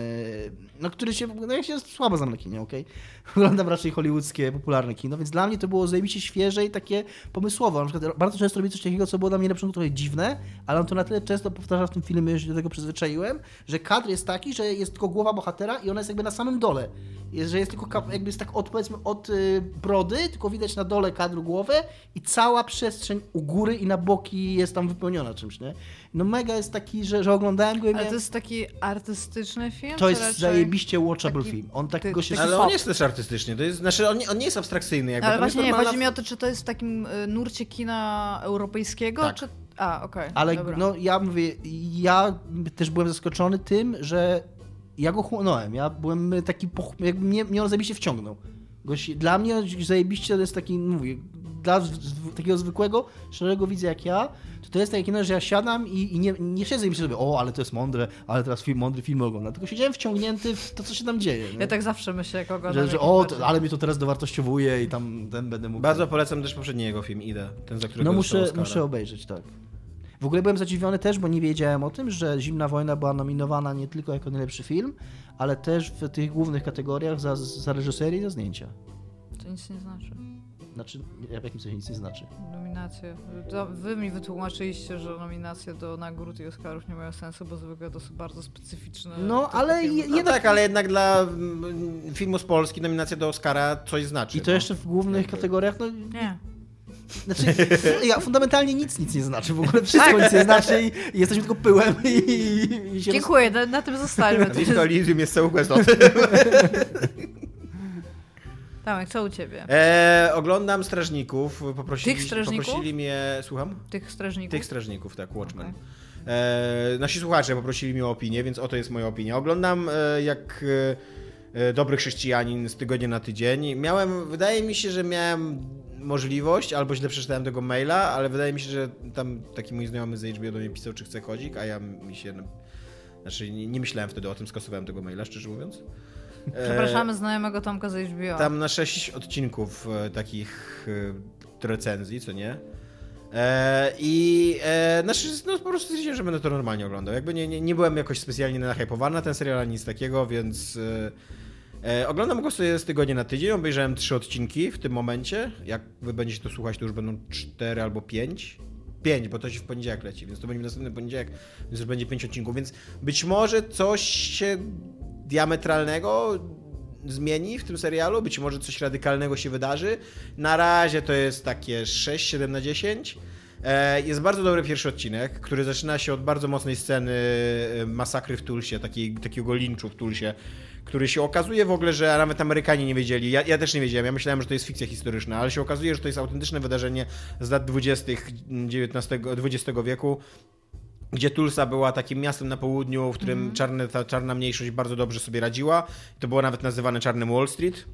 no który się, no ja się słabo znam na kinie, okej? Okay? Oglądam raczej hollywoodzkie, popularne kino, więc dla mnie to było zajebiście świeże i takie pomysłowe. Na przykład bardzo często robię coś takiego, co było dla mnie na początku trochę dziwne, ale on to na tyle często powtarza w tym filmie, że do tego przyzwyczaiłem, że kadr jest taki, że jest tylko głowa bohatera i ona jest jakby na samym dole, jest, że jest tylko kap- jakby jest tak od, powiedzmy, od y, brody, tylko widać na dole kadru głowę i cała przestrzeń u góry i na boki jest tam wypełniona czymś, nie? No mega jest taki, że, że oglądałem go i miałem... Ale to jest taki artystyczny film? To jest zajebiście watchable taki film. On takiego ty, się... Ale on jest też artystyczny, to jest, znaczy on nie, on nie jest abstrakcyjny. Jakby. Ale właśnie nie, chodzi mi o to, czy to jest w takim nurcie kina europejskiego, tak. czy... A, okej, okay, ale dobra. No ja mówię, ja też byłem zaskoczony tym, że ja go chłonąłem, ja byłem taki, jakby mnie, mnie on zajebiście wciągnął. Goś, dla mnie zajebiście to jest taki, mówię, dla z, z, takiego zwykłego, szarego widza jak ja, to, to jest takie kino, że ja siadam i, i nie, nie siedzę i myślę sobie, o, ale to jest mądre, ale teraz film, mądry film oglądam, tylko siedziałem wciągnięty w to, co się tam dzieje. Ja nie? Tak zawsze myślę, jak oglądam. Że, że o, to, ale mnie to teraz dowartościowuje i tam ten będę mógł... Bardzo polecam też poprzedni jego film, Idę, ten, za którego no muszę, muszę obejrzeć, tak. W ogóle byłem zadziwiony też, bo nie wiedziałem o tym, że Zimna Wojna była nominowana nie tylko jako najlepszy film, ale też w tych głównych kategoriach za, za reżyserię i za zdjęcia. To nic nie znaczy. Znaczy, w jakim sensie nic nie znaczy? Nominacje. Wy mi wytłumaczyliście, że nominacje do nagród i Oscarów nie mają sensu, bo zwykle to są bardzo specyficzne... No, ale je, jednak... No tak, ale jednak dla filmu z Polski nominacja do Oscara coś znaczy. I to no. jeszcze w głównych kategoriach... No... Nie. Znaczy, ja fundamentalnie nic nic nie znaczy, w ogóle wszystko nic nie znaczy i, i jesteśmy tylko pyłem i, i, i się dziękuję, roz... na, na tym zostańmy. Wisto Lizium jest cały quest o tym. Tomek, co u ciebie? E, oglądam Strażników. Poprosili, Tych Strażników? Poprosili mnie, słucham? Tych Strażników? Tych Strażników, tak, Watchmen. Okay. E, nasi słuchacze poprosili mnie o opinię, więc oto jest moja opinia. Oglądam e, jak... E, Dobry chrześcijanin z tygodnia na tydzień. Miałem, wydaje mi się, że miałem możliwość, albo źle przeczytałem tego maila, ale wydaje mi się, że tam taki mój znajomy z H B O do mnie pisał, czy chce kodzik, a ja mi się, znaczy nie myślałem wtedy o tym, skasowałem tego maila, szczerze mówiąc. Przepraszamy znajomego Tomka z H B O. Tam na sześć odcinków takich recenzji, co nie? I e, znaczy, no, po prostu stwierdziłem, że będę to normalnie oglądał. Jakby nie, nie, nie byłem jakoś specjalnie nahypowany na ten serial, ani nic takiego, więc e, oglądam go sobie z tygodnia na tydzień. Obejrzałem trzy odcinki w tym momencie. Jak wy będziecie to słuchać, to już będą cztery albo pięć. Pięć, bo to się w poniedziałek leci, więc to będzie następny poniedziałek, więc już będzie pięć odcinków. Więc być może coś się diametralnego zmieni w tym serialu, być może coś radykalnego się wydarzy. Na razie to jest takie sześć, siedem na dziesięć. Jest bardzo dobry pierwszy odcinek, który zaczyna się od bardzo mocnej sceny masakry w Tulsie, takiej, takiego linczu w Tulsie, który się okazuje w ogóle, że nawet Amerykanie nie wiedzieli, ja, ja też nie wiedziałem, ja myślałem, że to jest fikcja historyczna, ale się okazuje, że to jest autentyczne wydarzenie z lat dwudziestych, dziewiętnastego, dwudziestego wieku, gdzie Tulsa była takim miastem na południu, w którym mm. czarne, ta czarna mniejszość bardzo dobrze sobie radziła. To było nawet nazywane Czarnym Wall Street.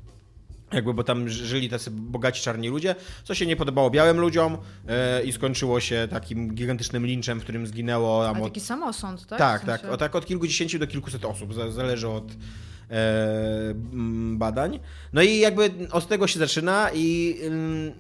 Jakby, bo tam żyli tacy bogaci czarni ludzie, co się nie podobało białym ludziom e, i skończyło się takim gigantycznym linczem, w którym zginęło... Tam, taki od... samosąd, tak? Tak, w sensie... tak, o, tak. Od kilkudziesięciu do kilkuset osób, zależy od e, badań. No i jakby od tego się zaczyna i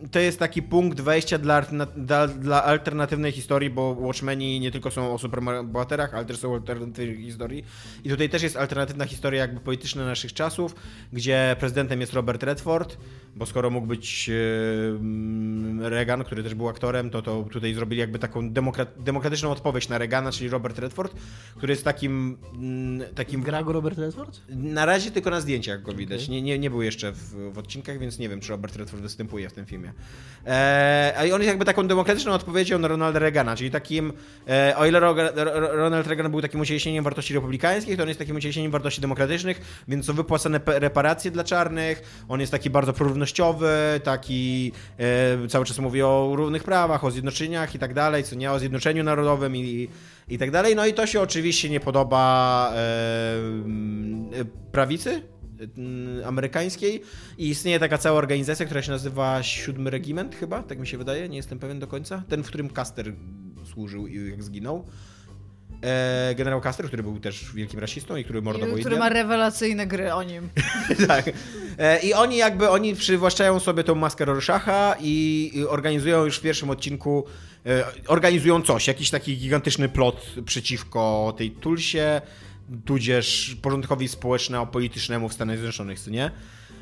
y, to jest taki punkt wejścia dla, dla, dla alternatywnej historii, bo Watchmeni nie tylko są o superbohaterach, ale też są o alternatywnej historii. I tutaj też jest alternatywna historia jakby polityczna naszych czasów, gdzie prezydentem jest Robert Redford, bo skoro mógł być Reagan, który też był aktorem, to, to tutaj zrobili jakby taką demokra- demokratyczną odpowiedź na Reagana, czyli Robert Redford, który jest takim... takim... Gra go Robert Redford? Na razie tylko na zdjęciach go widać. Okay. Nie, nie, nie był jeszcze w, w odcinkach, więc nie wiem, czy Robert Redford występuje w tym filmie. Eee, a on jest jakby taką demokratyczną odpowiedzią na Ronalda Reagana, czyli takim, e, o ile Ro- Ro- Ronald Reagan był takim ucieleśnieniem wartości republikańskich, to on jest takim ucieleśnieniem wartości demokratycznych, więc są wypłacane pe- reparacje dla czarnych, on jest taki bardzo prorównościowy, taki e, cały czas mówi o równych prawach, o zjednoczeniach i tak dalej, co nie, o zjednoczeniu narodowym i, i tak dalej. No i to się oczywiście nie podoba e, prawicy amerykańskiej i istnieje taka cała organizacja, która się nazywa Siódmy Regiment chyba, tak mi się wydaje, nie jestem pewien do końca. Ten, w którym Custer służył i jak zginął. Generał Custer, który był też wielkim rasistą i który mordował innych. Który ma rewelacyjne gry o nim. Tak. I oni jakby, oni przywłaszczają sobie tą maskę Rorschacha i organizują już w pierwszym odcinku, organizują coś, jakiś taki gigantyczny plot przeciwko tej Tulsie, tudzież porządkowi społeczno-politycznemu w Stanach Zjednoczonych, co nie?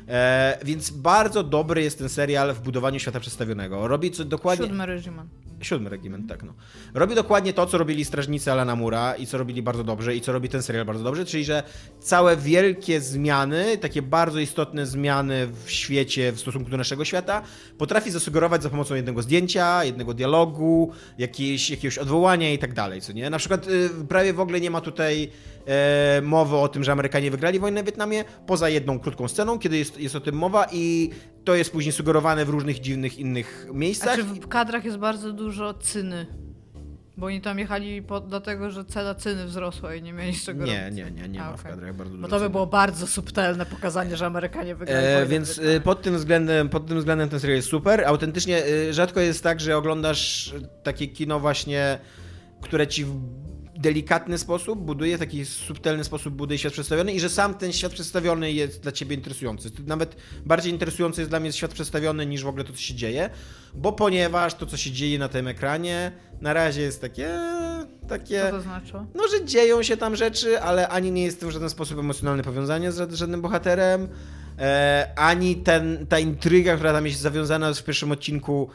E, więc bardzo dobry jest ten serial w budowaniu świata przedstawionego. Robi co dokładnie... Siódmy Regiment. Siódmy Regiment, tak no. Robi dokładnie to, co robili Strażnicy Alana Moore'a i co robili bardzo dobrze i co robi ten serial bardzo dobrze, czyli że całe wielkie zmiany, takie bardzo istotne zmiany w świecie w stosunku do naszego świata potrafi zasugerować za pomocą jednego zdjęcia, jednego dialogu, jakieś, jakiegoś odwołania i tak dalej, co nie? Na przykład y, prawie w ogóle nie ma tutaj y, mowy o tym, że Amerykanie wygrali wojnę w Wietnamie, poza jedną krótką sceną, kiedy jest jest o tym mowa i to jest później sugerowane w różnych dziwnych innych miejscach. Znaczy w kadrach jest bardzo dużo cyny, bo oni tam jechali po, dlatego, że cena cyny wzrosła i nie mieli z czego nie, robić. Nie, nie, nie A, ma okay. w kadrach bardzo dużo. Bo to by było bardzo subtelne pokazanie, że Amerykanie wygrali. E, więc wygrali. Pod tym względem, pod tym względem ten serial jest super. Autentycznie rzadko jest tak, że oglądasz takie kino właśnie, które ci delikatny sposób buduje, taki subtelny sposób buduje świat przedstawiony i że sam ten świat przedstawiony jest dla ciebie interesujący. Nawet bardziej interesujący jest dla mnie świat przedstawiony niż w ogóle to, co się dzieje, bo ponieważ to, co się dzieje na tym ekranie, na razie jest takie... takie co to znaczy? No, że dzieją się tam rzeczy, ale ani nie jest to w żaden sposób emocjonalne powiązanie z żadnym bohaterem, e, ani ten, ta intryga, która tam jest zawiązana w pierwszym odcinku,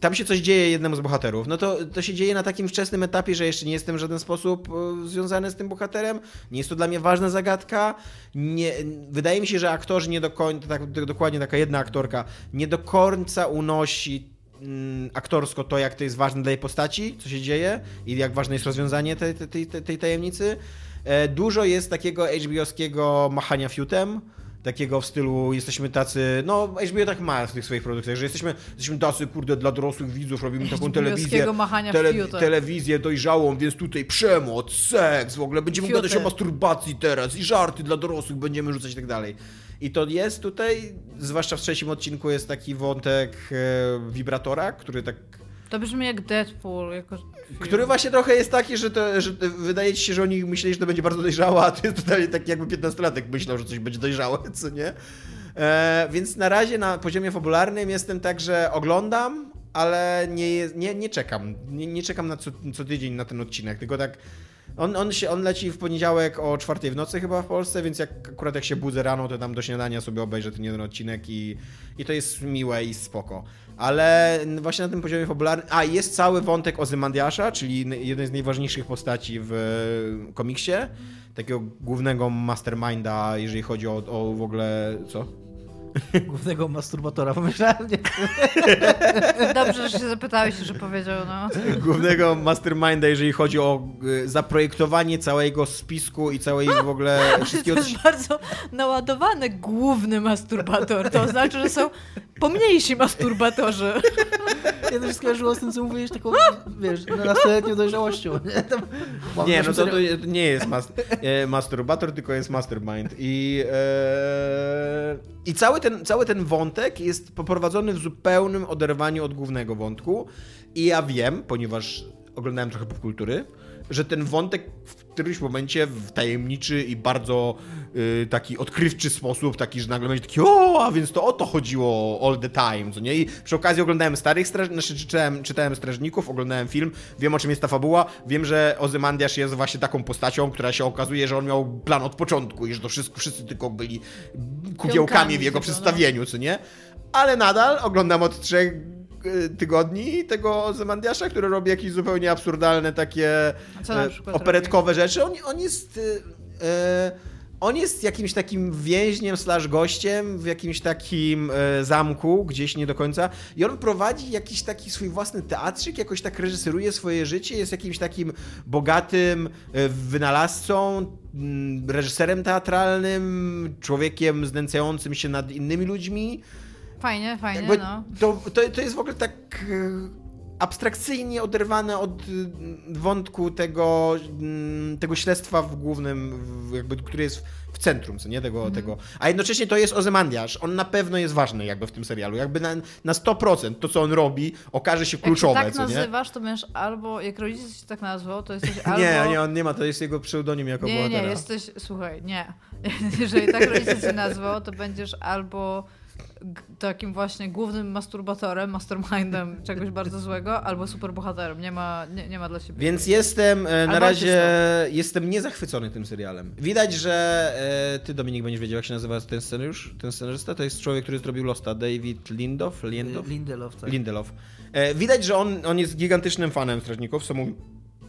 tam się coś dzieje jednemu z bohaterów. No to, to się dzieje na takim wczesnym etapie, że jeszcze nie jestem w żaden sposób związany z tym bohaterem. Nie jest to dla mnie ważna zagadka. Nie, wydaje mi się, że aktorzy nie do końca, tak, dokładnie taka jedna aktorka, nie do końca unosi aktorsko to, jak to jest ważne dla jej postaci, co się dzieje i jak ważne jest rozwiązanie tej, tej, tej tajemnicy. Dużo jest takiego H B O-skiego machania fiutem. Takiego w stylu, jesteśmy tacy, no H B O tak ma w tych swoich produkcjach, że jesteśmy, jesteśmy tacy, kurde, dla dorosłych widzów, robimy taką telewizję, tele, telewizję dojrzałą, więc tutaj przemoc, seks, w ogóle będziemy Fiuty. gadać o masturbacji teraz i żarty dla dorosłych będziemy rzucać i tak dalej. I to jest tutaj, zwłaszcza w trzecim odcinku jest taki wątek e, wibratora, który tak... To brzmi jak Deadpool. Jako który właśnie trochę jest taki, że, to, że wydaje ci się, że oni myśleli, że to będzie bardzo dojrzałe, a to jest totalnie tak jakby piętnastolatek myślał, że coś będzie dojrzałe, co nie? E, więc na razie na poziomie fabularnym jestem tak, że oglądam, ale nie, nie, nie czekam. Nie, nie czekam na co, co tydzień na ten odcinek, tylko tak on, on, się, on leci w poniedziałek o czwartej w nocy chyba w Polsce, więc jak, akurat jak się budzę rano, to tam do śniadania sobie obejrzę ten jeden odcinek i, i to jest miłe i spoko. Ale właśnie na tym poziomie fabularnym... A, jest cały wątek Ozymandiasza, czyli jeden z najważniejszych postaci w komiksie. Takiego głównego masterminda, jeżeli chodzi o, o w ogóle... Co? Głównego masturbatora, pomyślałem? Nie. Dobrze, że się zapytałeś, że powiedział, no. Głównego masterminda, jeżeli chodzi o zaprojektowanie całego spisku i całej w ogóle... Wszystkiego... To jest bardzo naładowany główny masturbator. To znaczy, że są pomniejsi masturbatorzy. Ja to się skojarzyło z tym, co mówisz, taką, wiesz, nastoletnią dojrzałością. Nie, Tam, nie no to, to nie jest mas- masturbator, tylko jest mastermind. I, e... I cały ten, cały ten wątek jest poprowadzony w zupełnym oderwaniu od głównego wątku. I ja wiem, ponieważ oglądałem trochę popkultury, że ten wątek w którymś momencie w tajemniczy i bardzo y, taki odkrywczy sposób, taki, że nagle będzie taki o, a więc to o to chodziło all the time, co nie? I przy okazji oglądałem starych strażników, znaczy czytałem, czytałem Strażników, oglądałem film, wiem o czym jest ta fabuła, wiem, że Ozymandiasz jest właśnie taką postacią, która się okazuje, że on miał plan od początku i że to wszyscy, wszyscy tylko byli kukiełkami w jego przedstawieniu, co nie? Ale nadal oglądam od trzech tygodni tego Ozymandiasza, który robi jakieś zupełnie absurdalne takie operetkowe robi? rzeczy. On, on jest... Yy, on jest jakimś takim więźniem slash gościem w jakimś takim zamku, gdzieś nie do końca, i on prowadzi jakiś taki swój własny teatrzyk, jakoś tak reżyseruje swoje życie, jest jakimś takim bogatym wynalazcą, reżyserem teatralnym, człowiekiem znęcającym się nad innymi ludźmi. Fajnie, fajnie, jakby no. To, to, to jest w ogóle tak abstrakcyjnie oderwane od wątku tego, tego śledztwa w głównym, jakby, który jest w centrum, co nie? Tego, mm. tego. A jednocześnie to jest Ozymandiasz. On na pewno jest ważny jakby w tym serialu. Jakby na, na sto procent to, co on robi, okaże się kluczowe. Jak się tak co, nazywasz, nie? To będziesz albo, jak rodzice się tak nazwą, to jesteś albo... Nie, nie, on nie ma, to jest jego pseudonim jako bohatera. Nie, nie, jesteś, słuchaj, nie. Jeżeli tak rodzice się nazwą, to będziesz albo... takim właśnie głównym masturbatorem, mastermindem czegoś bardzo złego, albo superbohaterem. Nie ma, nie, nie ma dla siebie. Więc jestem na albo razie jestem niezachwycony tym serialem. Widać, że ty, Dominik, będziesz wiedział, jak się nazywa ten scenariusz, ten scenarzysta. To jest człowiek, który zrobił Losta, David Lindof, Lindof? Lindelof. Tak. Lindelof. Widać, że on, on jest gigantycznym fanem Strażników, co mówi...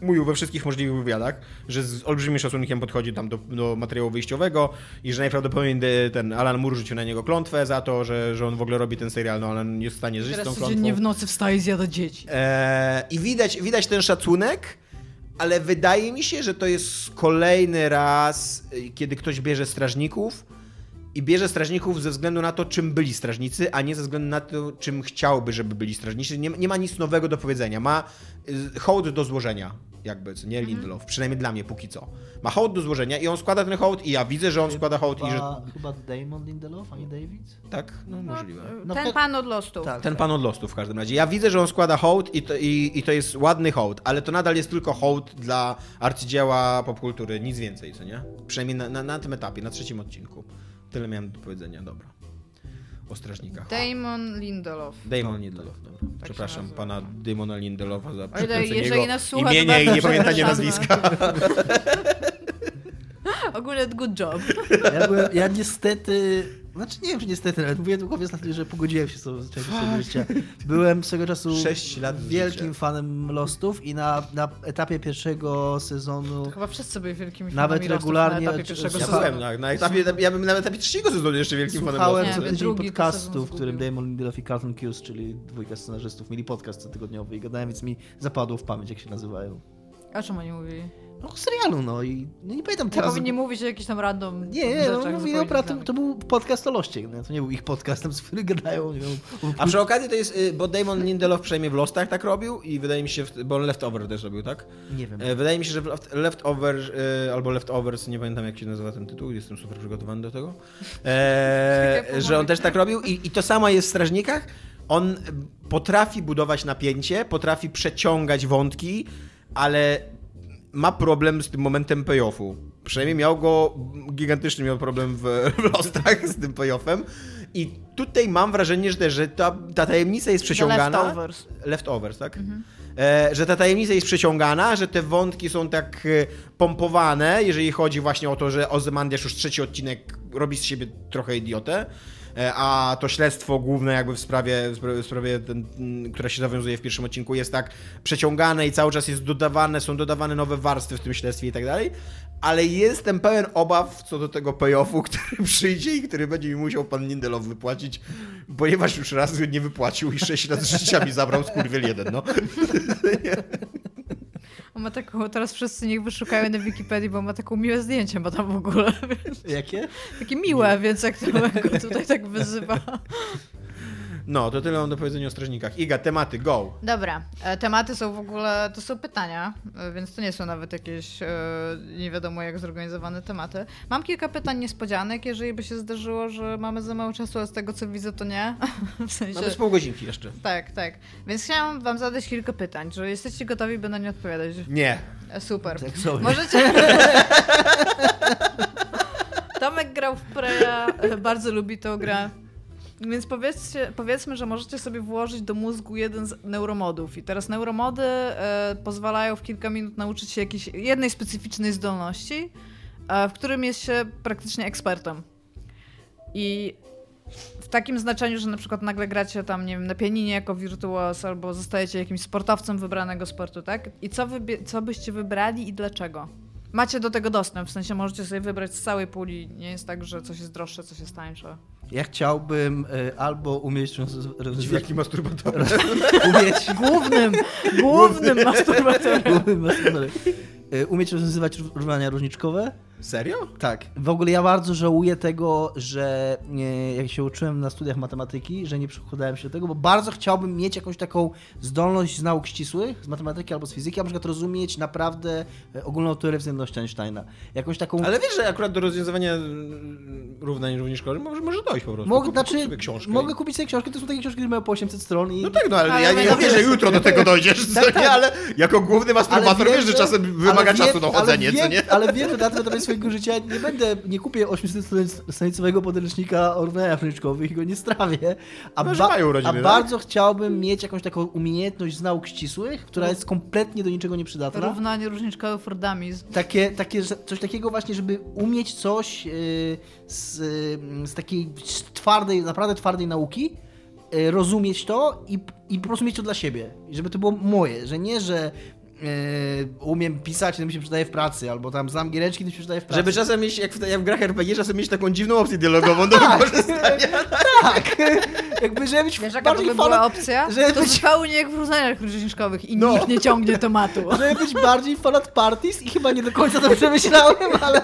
mówił we wszystkich możliwych wywiadach, że z olbrzymim szacunkiem podchodzi tam do, do materiału wyjściowego i że najprawdopodobniej ten Alan Moore rzucił na niego klątwę za to, że, że on w ogóle robi ten serial, no ale on nie jest w stanie żyć z tą klątwą. Teraz codziennie w nocy wstaje i zjada dzieci. Eee, I widać, widać ten szacunek, ale wydaje mi się, że to jest kolejny raz, kiedy ktoś bierze strażników i bierze strażników ze względu na to, czym byli strażnicy, a nie ze względu na to, czym chciałby, żeby byli strażnicy. Nie, nie ma nic nowego do powiedzenia. Ma hołd do złożenia. Jakby, co nie Lindelof, mm. przynajmniej dla mnie póki co. Ma hołd do złożenia i on składa ten hołd i ja widzę, że on chyba, składa hołd i że... Chyba Damon Lindelof, a nie David? Tak, no, no możliwe. No, ten to... pan od Lostów. Tak, ten tak. pan od Lostów w każdym razie. Ja widzę, że on składa hołd i to, i, i to jest ładny hołd, ale to nadal jest tylko hołd dla arcydzieła popkultury, nic więcej, co nie? Przynajmniej na, na, na tym etapie, na trzecim odcinku. Tyle miałem do powiedzenia, dobra. O strażnikach. Damon Lindelof. Damon Lindelof, dobra. Tak, przepraszam pana Damona Lindelofa za przekręcenie jego imienia i niepamiętanie nazwiska. Ogólnie good job. Ja, byłem, ja niestety, znaczy nie wiem, czy niestety, ale mówię tylko wiecznie, że pogodziłem się z tą częścią życia. Byłem swego czasu sześć lat wielkim życia. fanem Lostów i na, na etapie pierwszego sezonu... To chyba wszyscy byli wielkimi fanami Nawet Lostów regularnie. Na etapie pierwszego ja sezonu. Na, na etapie, ja bym na etapie trzeciego sezonu jeszcze wielkim Słuchałem fanem Lostów. Słuchałem co tydzień podcastu, w którym Damon Lindelof i Carlton Cuse, czyli dwójka scenarzystów, mieli podcast cotygodniowy i gadałem, więc mi zapadło w pamięć, jak się nazywają. A czemu oni mówili? No o serialu, no i no, nie pamiętam teraz. Powinni mówić o jakichś tam random Nie, no, mówili o pra- to, to był podcast o Loście, no, to nie był ich podcast, tam z których gadają. A przy okazji to jest, bo Damon Lindelof przynajmniej w Lostach tak robił i wydaje mi się, bo on Leftover też robił, tak? Nie wiem. Wydaje mi się, że Leftover albo Leftovers, nie pamiętam jak się nazywa ten tytuł, jestem super przygotowany do tego, e, że on też tak robił i, i to samo jest w Strażnikach. On potrafi budować napięcie, potrafi przeciągać wątki, ale... ma problem z tym momentem payoffu. Przynajmniej miał go, gigantyczny miał problem w Lostach z tym payoffem. I tutaj mam wrażenie, że, też, że ta, ta tajemnica jest przeciągana. The leftovers. Leftovers, tak? Mhm. E, że ta tajemnica jest przeciągana, że te wątki są tak pompowane, jeżeli chodzi właśnie o to, że Ozymandiasz już trzeci odcinek robi z siebie trochę idiotę. A to śledztwo główne jakby w sprawie, w sprawie ten, która się zawiązuje w pierwszym odcinku, jest tak przeciągane i cały czas jest dodawane, są dodawane nowe warstwy w tym śledztwie i tak dalej, ale jestem pełen obaw co do tego payoffu, który przyjdzie i który będzie mi musiał pan Lindelof wypłacić, ponieważ już raz nie wypłacił i sześć lat życia mi zabrał, skurwiel jeden, no. On ma taką, teraz wszyscy niech wyszukają na Wikipedii, bo ma taką miłe zdjęcie, ma tam w ogóle. Więc... Jakie? Takie miłe, więc jak to go tutaj tak wyzywa. No, to tyle mam do powiedzenia o strażnikach. Iga, tematy, go! Dobra, tematy są w ogóle, to są pytania, więc to nie są nawet jakieś nie wiadomo jak zorganizowane tematy. Mam kilka pytań niespodzianek, jeżeli by się zdarzyło, że mamy za mało czasu, a z tego co widzę to nie. W sensie... Mamy z pół godzinki jeszcze. Tak, tak. Więc chciałam wam zadać kilka pytań, że jesteście gotowi, by na nie odpowiadać. Nie. Super. Tak sobie. Możecie... Tomek grał w Preya, bardzo lubi tą grę. Więc powiedzmy, że możecie sobie włożyć do mózgu jeden z neuromodów. I teraz neuromody e, pozwalają w kilka minut nauczyć się jakiejś jednej specyficznej zdolności, e, w którym jest się praktycznie ekspertem. I w takim znaczeniu, że na przykład nagle gracie tam, nie wiem, na pianinie jako wirtuos, albo zostajecie jakimś sportowcem wybranego sportu, tak? I co, wybie- co byście wybrali i dlaczego? macie do tego dostęp, w sensie możecie sobie wybrać z całej puli, nie jest tak, że coś jest droższe, coś jest tańsze. Ja chciałbym y, albo umieć... Dźwięki masturbatora. Umieć... Głównym, głównym masturbatorem. Głównym masturbatorem. Umieć rozwiązywać równania różniczkowe. Serio? Tak. W ogóle ja bardzo żałuję tego, że nie, jak się uczyłem na studiach matematyki, że nie przykładałem się do tego, bo bardzo chciałbym mieć jakąś taką zdolność z nauk ścisłych, z matematyki albo z fizyki, a na przykład rozumieć naprawdę ogólną teorię względności Einsteina. Jakąś taką... Ale wiesz, że akurat do rozwiązywania równań równiczkowych może, może dojść po prostu. Mogę, Kup, znaczy, kupić sobie mogę kupić sobie książkę, to są takie książki, które mają po osiemset stron i... No tak, no ale, ale ja nie mówię, że jutro do tego dojdziesz, tak, tak. ale jako główny masturbator wiesz, że czasem wymaga czasu na chodzenie, co nie? Ale wiem, to tam jest życia, nie będę, nie kupię ośmiuset stronicowego podręcznika o równaniach różniczkowych i go nie strawię, a, ba- a bardzo chciałbym mieć jakąś taką umiejętność z nauk ścisłych, która jest kompletnie do niczego nieprzydatna. Równanie różniczkowe for dummies. Takie, takie, coś takiego właśnie, żeby umieć coś z, z takiej twardej, naprawdę twardej nauki, rozumieć to i, i po prostu mieć to dla siebie, żeby to było moje, że nie, że umiem pisać, to mi się przydaje w pracy, albo tam znam giereczki, to mi się przydaje w pracy. Żeby czasem mieć, jak w, jak w grach er pe gie, czasem mieć taką dziwną opcję dialogową do wykorzystania. Tak! Jakby, żeby być wiesz, bardziej by była opcja? Żeby to być... zupełnie jak w różniach różniczkowych i no. nikt nie ciągnie tematu. Żeby być bardziej Fallout Parties i chyba nie do końca to przemyślałem, ale...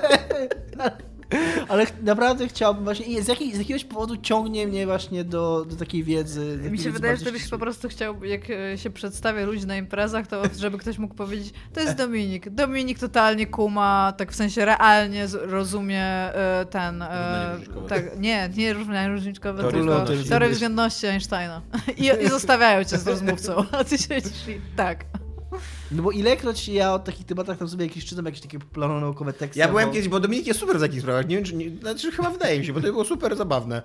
Ale naprawdę chciałbym właśnie, i z, jakiej, z jakiegoś powodu ciągnie mnie właśnie do, do takiej wiedzy. Do Mi się wiedzy wydaje, że byś po prostu chciał, jak się przedstawia ludzi na imprezach, to żeby ktoś mógł powiedzieć, to jest Dominik. Dominik totalnie kuma, tak w sensie realnie rozumie ten... Tak, nie, nie różnienia różniczkowe, to tylko teorię względności Einsteina. I, I zostawiają cię z rozmówcą, a ty siedzisz i tak. No bo ilekroć ja o takich tematach tam sobie jakieś czytam, jakieś takie popularne naukowe teksty. Ja byłem bo... kiedyś, bo Dominik jest super w takich sprawach, nie wiem czy, nie, znaczy chyba wydaje mi się, bo to było super zabawne.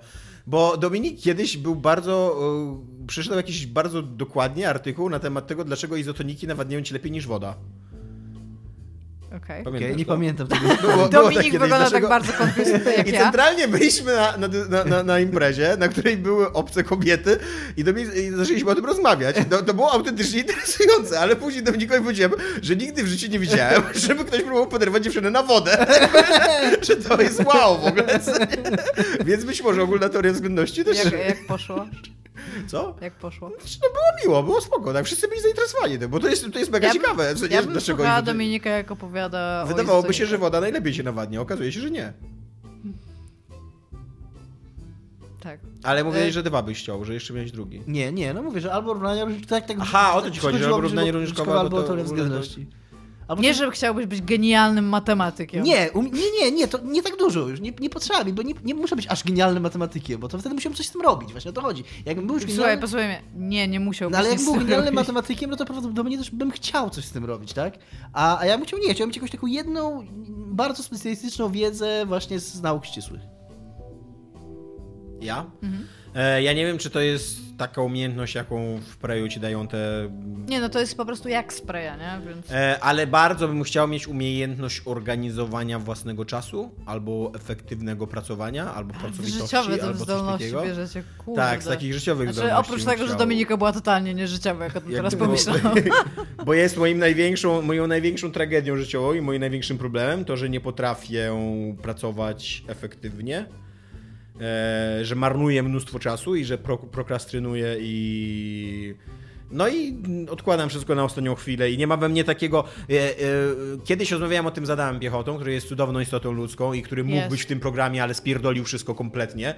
Bo Dominik kiedyś był bardzo, yy, przeczytał jakiś bardzo dokładnie artykuł na temat tego, dlaczego izotoniki nawadniają ci lepiej niż woda. Okej, okay. okay, nie to? pamiętam tego. Było, Dominik wygląda naszego... tak bardzo konfuzywnie jak I ja. I centralnie byliśmy na, na, na, na imprezie, na której były obce kobiety i, Dominik, i zaczęliśmy o tym rozmawiać. To, to było autentycznie interesujące, ale później Dominikowi powiedziałem, że nigdy w życiu nie widziałem, żeby ktoś próbował poderwać dziewczynę na wodę. Że to jest wow w ogóle. Więc być może ogólna teoria względności też... Jak, jak poszło? Co? Jak poszło? Znaczy, no było miło, było spoko, tak? Wszyscy byli zainteresowani tym, bo to jest, to jest mega ja ciekawe. Bym, ja bym słuchała Dominika, jak opowiada. Wydawałoby się, że woda najlepiej się nawadnia, okazuje się, że nie. Tak. Ale mówiłeś, że dwa byś chciał, że jeszcze miałeś drugi. Nie, nie, no mówię, że albo równanie różniczkowe, tak, tak. Aha, o to ci chodzi, że albo równanie różniczkowe, albo teoria względności. Albo nie, to... że chciałbyś być genialnym matematykiem. Nie, um... nie, nie, nie, to nie tak dużo już, nie, nie potrzeba mi, bo nie, nie muszę być aż genialnym matematykiem, bo to wtedy musiałbym coś z tym robić, właśnie o to chodzi. Jakbym był już genialnym... Słuchaj, posłuchaj mnie, nie, nie musiałbym no, ale jak był genialnym robić. matematykiem, no to prawdopodobnie też bym chciał coś z tym robić, tak? A, a ja bym chciał, nie, chciałbym mieć jakąś taką jedną, bardzo specjalistyczną wiedzę właśnie z nauk ścisłych. Ja? Mhm. E, ja nie wiem, czy to jest... taka umiejętność, jaką w Preju ci dają te... Nie, no to jest po prostu jak z Preja, nie? Więc... E, ale bardzo bym chciał mieć umiejętność organizowania własnego czasu, albo efektywnego pracowania, albo pracowitości, życiowe albo zdolności coś takiego. Bierzecie, kurde. Tak, z takich życiowych znaczy, zdolności. Oprócz tego, chciał... że Dominika była totalnie nieżyciowa, jak o tym teraz pomyślałam. Bo jest moim największą, moją największą tragedią życiową i moim największym problemem to, że nie potrafię pracować efektywnie. E, że marnuje mnóstwo czasu i że pro, prokrastrynuję i... No i odkładam wszystko na ostatnią chwilę i nie ma we mnie takiego... E, e, kiedyś rozmawiałem o tym z Adamem Piechotą, który jest cudowną istotą ludzką i który mógł yes. być w tym programie, ale spierdolił wszystko kompletnie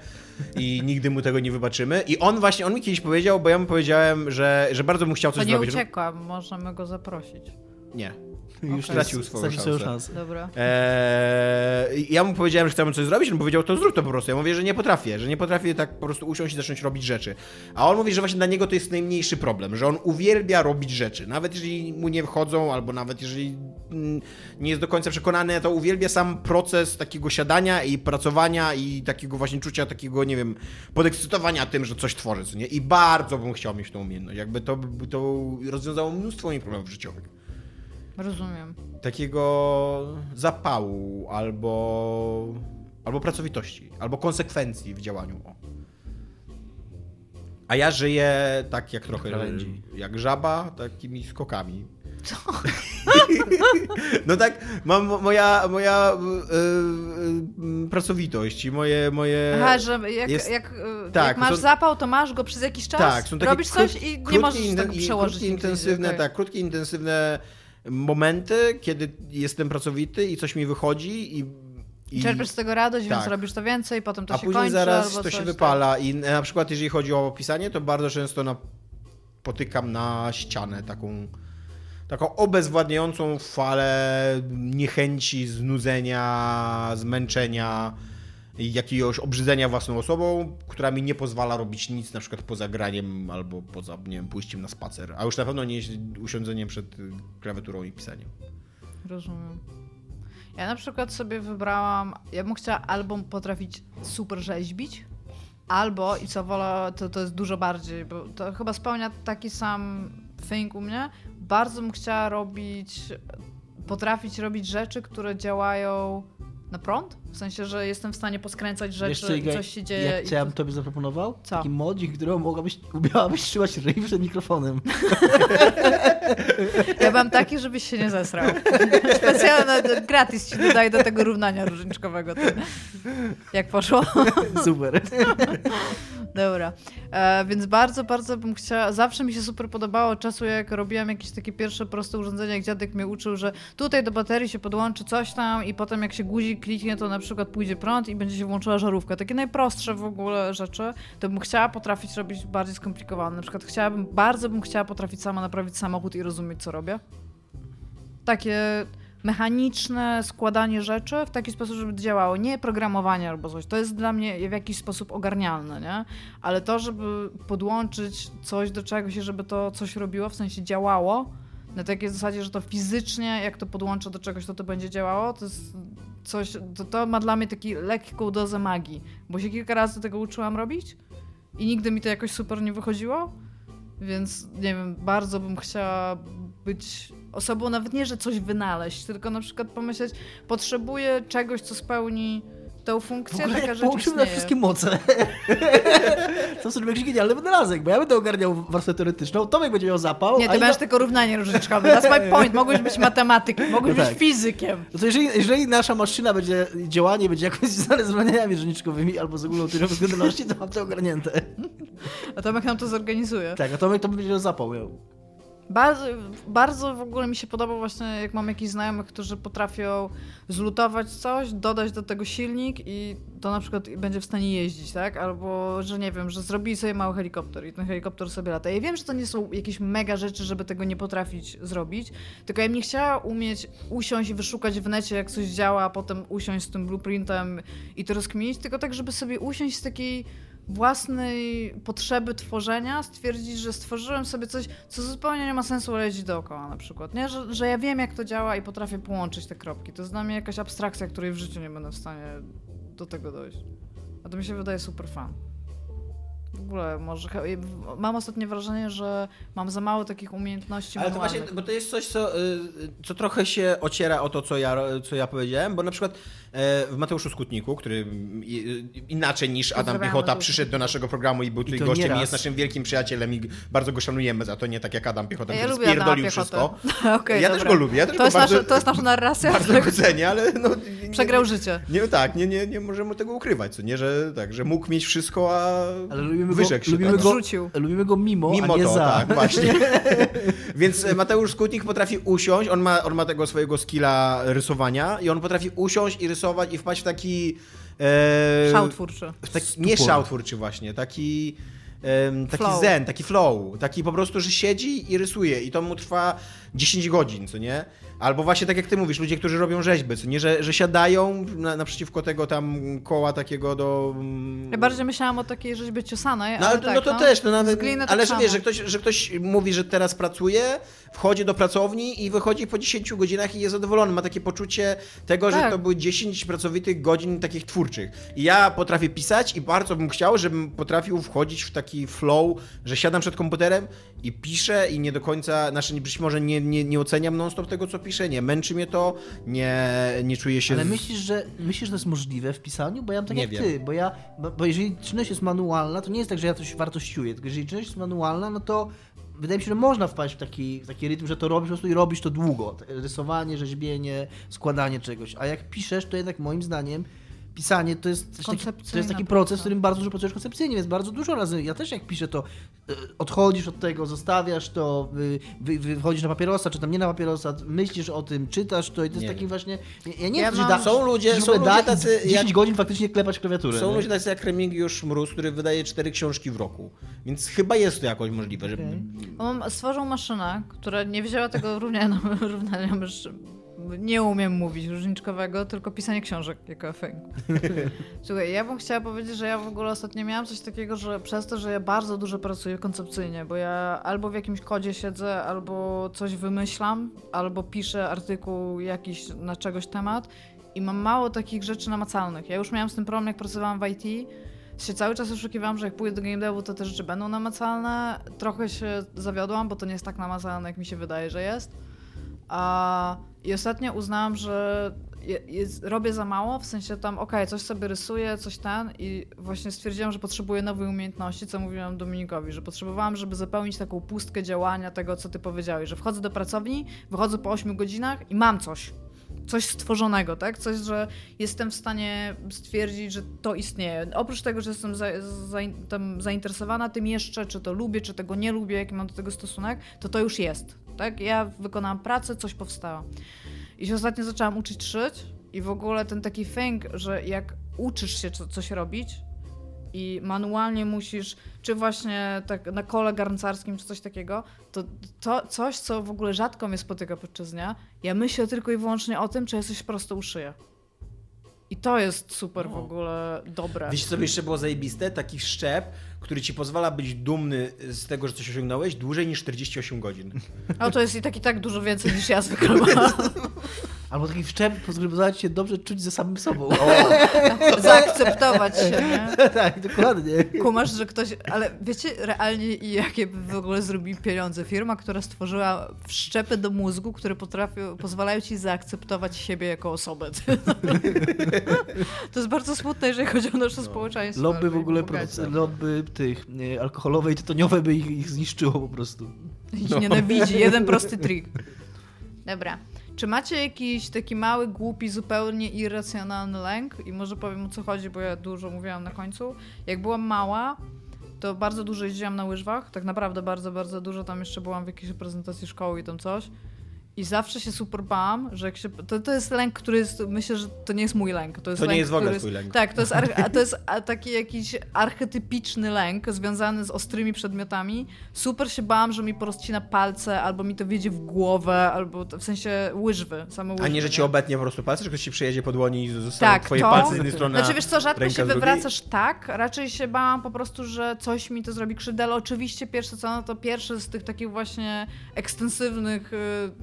i nigdy mu tego nie wybaczymy. I on właśnie, on mi kiedyś powiedział, bo ja mu powiedziałem, że, że bardzo bym chciał coś to zrobić. To nie uciekła, żeby... możemy go zaprosić. Nie. Już okay. tracił swoją szansę. szansę. Dobra. Eee, ja mu powiedziałem, że chcemy coś zrobić, on powiedział, to zrób to po prostu. Ja mówię, że nie potrafię, że nie potrafię tak po prostu usiąść i zacząć robić rzeczy. A on mówi, że właśnie dla niego to jest najmniejszy problem, że on uwielbia robić rzeczy. Nawet jeżeli mu nie wchodzą, albo nawet jeżeli nie jest do końca przekonany, to uwielbia sam proces takiego siadania i pracowania i takiego właśnie czucia, takiego, nie wiem, podekscytowania tym, że coś tworzy, co nie? I bardzo bym chciał mieć tą umiejętność. Jakby to, to rozwiązało mnóstwo moich problemów życiowych. Rozumiem. Takiego zapału, albo, albo pracowitości, albo konsekwencji w działaniu. A ja żyję tak jak trochę, jak żaba, takimi skokami. Co? No tak, mam moja, moja yy, pracowitość i moje... moje Aha, że jak, jest, jak, tak, jak masz to, zapał, to masz go przez jakiś czas, tak, są takie robisz coś krót, i nie możesz tego przełożyć. Krótkie, intensywne, tak, krótkie, intensywne momenty, kiedy jestem pracowity i coś mi wychodzi i... I czerpiesz z tego radość, tak, więc robisz to więcej, potem to a się kończy. A później zaraz to coś, się wypala. Tak. I na przykład jeżeli chodzi o pisanie, to bardzo często napotykam na ścianę taką, taką obezwładniającą falę niechęci, znudzenia, zmęczenia, jakiegoś obrzydzenia własną osobą, która mi nie pozwala robić nic, na przykład poza graniem albo poza, nie wiem, pójściem na spacer. A już na pewno nie usiądzeniem przed klawiaturą i pisaniem. Rozumiem. Ja na przykład sobie wybrałam, ja bym chciała albo potrafić super rzeźbić, albo, i co wolę, to, to jest dużo bardziej, bo to chyba spełnia taki sam thing u mnie, bardzo bym chciała robić, potrafić robić rzeczy, które działają na prąd, w sensie, że jestem w stanie poskręcać rzeczy, co, i coś się dzieje. Jak i... co ja bym tobie zaproponował? Co? Taki modzik, którego mogłabyś, umiałabyś trzymać ryj przed mikrofonem. Ja mam taki, żebyś się nie zesrał. Specjalne gratis ci dodaję do tego równania różniczkowego. Jak poszło? Super. Dobra. E, więc bardzo, bardzo bym chciała... Zawsze mi się super podobało od czasu, jak robiłam jakieś takie pierwsze proste urządzenia, jak dziadek mnie uczył, że tutaj do baterii się podłączy coś tam i potem jak się guzik kliknie, to na przykład pójdzie prąd i będzie się włączyła żarówka. Takie najprostsze w ogóle rzeczy, to bym chciała potrafić robić bardziej skomplikowane. Na przykład chciałabym, bardzo bym chciała potrafić sama naprawić samochód i rozumieć, co robię. Takie... mechaniczne składanie rzeczy w taki sposób, żeby działało. Nie programowanie albo coś. To jest dla mnie w jakiś sposób ogarnialne, nie? Ale to, żeby podłączyć coś do czegoś, żeby to coś robiło, w sensie działało, na takiej zasadzie, że to fizycznie, jak to podłączę do czegoś, to to będzie działało, to jest coś, to, to ma dla mnie taką lekką dozę magii, bo się kilka razy tego uczyłam robić i nigdy mi to jakoś super nie wychodziło, więc nie wiem, bardzo bym chciała być osobą, nawet nie, że coś wynaleźć, tylko na przykład pomyśleć, potrzebuję czegoś, co spełni tę funkcję, w ogóle taka rzecz istnieje. Na wszystkie moce. To sobie jakiś genialny wynalazek, bo ja będę ogarniał warstwę teoretyczną, Tomek będzie miał zapał. Nie, ty masz na... tylko równanie różniczkowe. That's my point. Mogłeś być matematykiem, mogłeś no być tak. fizykiem. No to jeżeli, jeżeli nasza maszyna będzie, działanie będzie jakoś związane z równaniami różniczkowymi albo z ogólną teorią względności, to mam to ogarnięte. A Tomek nam to zorganizuje. Tak, a Tomek to będzie miał zapał. Bardzo, bardzo w ogóle mi się podoba właśnie, jak mam jakichś znajomych, którzy potrafią zlutować coś, dodać do tego silnik i to na przykład będzie w stanie jeździć, tak? Albo, że nie wiem, że zrobili sobie mały helikopter i ten helikopter sobie lata. Ja wiem, że to nie są jakieś mega rzeczy, żeby tego nie potrafić zrobić, tylko ja bym nie chciała umieć usiąść i wyszukać w necie, jak coś działa, a potem usiąść z tym blueprintem i to rozkminić, tylko tak, żeby sobie usiąść z takiej... własnej potrzeby tworzenia, stwierdzić, że stworzyłem sobie coś, co zupełnie nie ma sensu lecieć dookoła na przykład, nie? Że, że ja wiem, jak to działa i potrafię połączyć te kropki. To jest dla mnie jakaś abstrakcja, której w życiu nie będę w stanie do tego dojść. A to mi się wydaje super fan. W ogóle może... Mam ostatnie wrażenie, że mam za mało takich umiejętności manualnych. Ale to właśnie, bo to jest coś, co, co trochę się ociera o to, co ja, co ja powiedziałem, bo na przykład w Mateuszu Skutniku, który inaczej niż Adam Piechota przyszedł do naszego programu i był tutaj gościem i jest naszym wielkim przyjacielem i bardzo go szanujemy za to, nie tak jak Adam Piechota, ja który spierdolił wszystko. Okay, ja dobra. też go lubię. Ja też to, go jest bardzo, nasz, to jest nasza narracja. Bardzo go cenię, ale... No, nie, przegrał życie. Nie, tak, nie, nie, nie możemy tego ukrywać, co nie, że, tak, że mógł mieć wszystko, a... Ale Wyrzekł się. Lubimy go, lubimy go mimo, mimo a nie to, za. Tak, właśnie. Więc Mateusz Skutnik potrafi usiąść, on ma, on ma tego swojego skilla rysowania i on potrafi usiąść i rysować i wpaść w taki... E, szał twórczy. W taki, nie szał twórczy właśnie, taki... taki flow. zen, taki flow, taki po prostu, że siedzi i rysuje i to mu trwa dziesięć godzin, co nie? Albo właśnie tak jak ty mówisz, ludzie, którzy robią rzeźby, co nie? Że, że siadają na, naprzeciwko tego tam koła takiego do... Ja bardziej myślałam o takiej rzeźbie ciosanej, no, ale tak, no to no, też, no nawet, ale tak że wiesz, że ktoś, że ktoś mówi, że teraz pracuje, wchodzi do pracowni i wychodzi po dziesięciu godzinach i jest zadowolony, ma takie poczucie tego, tak. że to były dziesięć pracowitych godzin takich twórczych. I ja potrafię pisać i bardzo bym chciał, żebym potrafił wchodzić w taki flow, że siadam przed komputerem i piszę i nie do końca, znaczy być może nie, nie, nie oceniam non-stop tego, co piszę, nie męczy mnie to, nie, nie czuję się... Ale myślisz, że myślisz, że to jest możliwe w pisaniu? Bo ja mam tak nie jak wiem. ty, bo ja, bo, bo jeżeli czynność jest manualna, to nie jest tak, że ja coś wartościuję, tylko jeżeli czynność jest manualna, no to wydaje mi się, że można wpaść w taki, w taki rytm, że to robisz po prostu i robisz to długo. Rysowanie, rzeźbienie, składanie czegoś. A jak piszesz, to jednak moim zdaniem pisanie to jest taki, to jest taki proces, w którym bardzo dużo pracujesz koncepcyjnie, więc bardzo dużo razy, ja też jak piszę to, odchodzisz od tego, zostawiasz to, wy, wy, wychodzisz na papierosa, czy tam nie na papierosa, myślisz o tym, czytasz to i to jest nie. taki właśnie, ja nie ja wiem, mam... Są ludzie, są ludzie tacy... dziesięć godzin faktycznie klepać klawiaturę. Są nie? ludzie tacy jak Remigiusz Mróz, który wydaje cztery książki w roku, więc chyba jest to jakoś możliwe. Okay. Żeby... On stworzył maszynę, która nie wzięła tego równania, równania maszyn. Nie umiem mówić różniczkowego, tylko pisanie książek jako efekt. Słuchaj, ja bym chciała powiedzieć, że ja w ogóle ostatnio miałam coś takiego, że przez to, że ja bardzo dużo pracuję koncepcyjnie, bo ja albo w jakimś kodzie siedzę, albo coś wymyślam, albo piszę artykuł jakiś na czegoś temat i mam mało takich rzeczy namacalnych. Ja już miałam z tym problem, jak pracowałam w I T, się cały czas oszukiwałam, że jak pójdę do game devu, to te rzeczy będą namacalne. Trochę się zawiodłam, bo to nie jest tak namacalne, jak mi się wydaje, że jest. A... I ostatnio uznałam, że je, je, robię za mało, w sensie tam okej, okay, coś sobie rysuję, coś ten i właśnie stwierdziłam, że potrzebuję nowej umiejętności, co mówiłam Dominikowi, że potrzebowałam, żeby zapełnić taką pustkę działania tego, co ty powiedziałeś, że wchodzę do pracowni, wychodzę po ośmiu godzinach i mam coś. Coś stworzonego, tak? Coś, że jestem w stanie stwierdzić, że to istnieje. Oprócz tego, że jestem za, za, tam zainteresowana tym jeszcze, czy to lubię, czy tego nie lubię, jaki mam do tego stosunek, to to już jest, tak? Ja wykonałam pracę, coś powstało. I się ostatnio zaczęłam uczyć szyć i w ogóle ten taki thing, że jak uczysz się co, coś robić i manualnie musisz, czy właśnie tak na kole garncarskim, czy coś takiego, to, to coś, co w ogóle rzadko mnie spotyka podczas dnia, ja myślę tylko i wyłącznie o tym, czy ja coś prosto uszyję. I to jest super w ogóle dobre. Wiesz, co by jeszcze było zajebiste? Taki szczep, który ci pozwala być dumny z tego, że coś osiągnąłeś, dłużej niż czterdzieści osiem godzin. A to jest i tak i tak dużo więcej niż ja zwykle mam. Albo taki szczep, pozwala ci się dobrze czuć ze samym sobą. O. Zaakceptować się, nie? Tak, dokładnie. Kumasz, że ktoś... Ale wiecie realnie, jakie w ogóle zrobi pieniądze? Firma, która stworzyła wszczepy do mózgu, które potrafią, pozwalają ci zaakceptować siebie jako osobę. To jest bardzo smutne, jeżeli chodzi o nasze społeczeństwo. Lobby w ogóle, lobby tych alkoholowe i tytoniowe by ich, ich zniszczyło po prostu. Ich no. nienawidzi. Jeden prosty trik. Dobra. Czy macie jakiś taki mały, głupi, zupełnie irracjonalny lęk? I może powiem, o co chodzi, bo ja dużo mówiłam na końcu. Jak byłam mała, to bardzo dużo jeździłam na łyżwach. Tak naprawdę bardzo, bardzo dużo. Tam jeszcze byłam w jakiejś reprezentacji szkoły i tam coś. I zawsze się super bałam, że jak się... To, to jest lęk, który jest... Myślę, że to nie jest mój lęk. To, jest to lęk, nie jest w ogóle twój lęk. Tak, to jest, ar... to jest taki jakiś archetypiczny lęk związany z ostrymi przedmiotami. Super się bałam, że mi porozcina palce, albo mi to wjedzie w głowę, albo w sensie łyżwy, same łyżwy. A nie, że ci obetnie po prostu palce, tylko ci przejedzie po dłoni i zostaną tak, twoje to... palce z jednej strony. Znaczy wiesz co, rzadko się wywracasz tak. Raczej się bałam po prostu, że coś mi to zrobi krzywdę, ale oczywiście pierwsze co, no to pierwsze z tych takich właśnie ekstensywnych...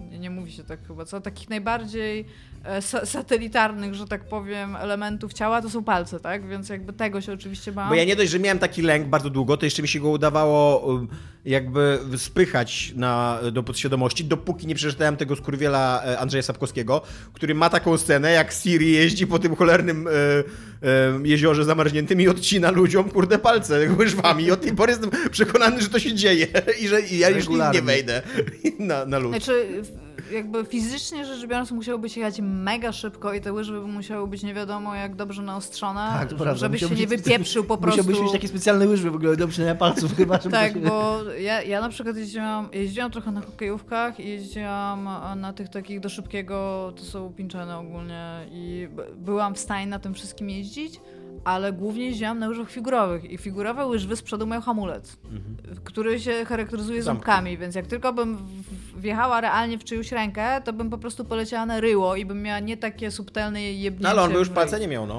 Yy, nie mówi się tak chyba, co? Takich najbardziej sa- satelitarnych, że tak powiem, elementów ciała to są palce, tak? Więc jakby tego się oczywiście bałam. Bo ja nie dość, że miałem taki lęk bardzo długo, to jeszcze mi się go udawało jakby spychać na, do podświadomości, dopóki nie przeczytałem tego skurwiela Andrzeja Sapkowskiego, który ma taką scenę, jak Siri jeździ po tym cholernym y, y, jeziorze zamarzniętym i odcina ludziom, kurde, palce łyżwami. I od tej pory jestem przekonany, że to się dzieje i że i ja już nie wejdę na, na lód. Znaczy, jakby fizycznie rzecz biorąc, musiałoby jechać mega szybko i te łyżwy by musiały być nie wiadomo jak dobrze naostrzone, tak, żeby, żebyś się być, nie wypieprzył po prostu. Musiałbyś mieć takie specjalne łyżwy w ogóle do obcinania palców chyba. Tak, się... bo ja, ja na przykład jeździłam, jeździłam trochę na hokejówkach i jeździłam na tych takich do szybkiego, to są pinczane ogólnie i byłam w stanie na tym wszystkim jeździć, ale głównie jeździłam na łyżwach figurowych i figurowe łyżwy z przodu mają hamulec, mhm. który się charakteryzuje ząbkami, więc jak tylko bym wjechała realnie w czyjąś rękę, to bym po prostu poleciała na ryło i bym miała nie takie subtelne jebnięcie. No ale on by już palce nie miał, no.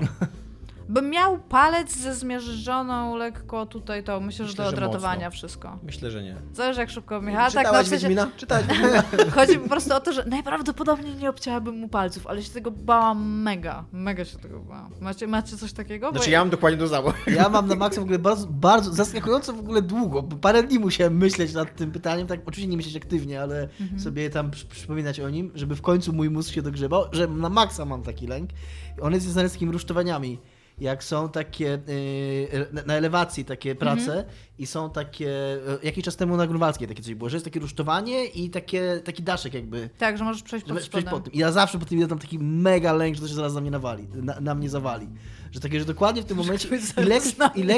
Bym miał palec ze zmierzczoną lekko tutaj to, myślę, że do odratowania wszystko. Myślę, że nie. Zależy jak szybko bym jechała. Czytałaś tak, no, Wiedźmina? Czytałaś Wiedźmina? Chodzi po prostu o to, że najprawdopodobniej nie obcięłabym mu palców, ale się tego bałam mega. Mega się tego bałam. Macie, macie coś takiego? Znaczy bo... ja mam dokładnie do zało. Ja mam na maksa w ogóle bardzo, bardzo zaskakująco w ogóle długo, bo parę dni musiałem myśleć nad tym pytaniem, tak oczywiście nie myśleć aktywnie, ale mhm. sobie tam przypominać o nim, żeby w końcu mój mózg się dogrzebał, że na maksa mam taki lęk. On jest związany z takimi rusztowaniami. jak są takie na elewacji takie prace mhm. i są takie, jakiś czas temu na Grunwaldzkiej takie coś było, że jest takie rusztowanie i takie, taki daszek jakby. Tak, że możesz przejść pod, przejść pod tym. I ja zawsze po tym idę tam taki mega lęk, że to się zaraz na mnie nawali, na, na mnie zawali. Że takie, że dokładnie w tym momencie, ilekroć ile,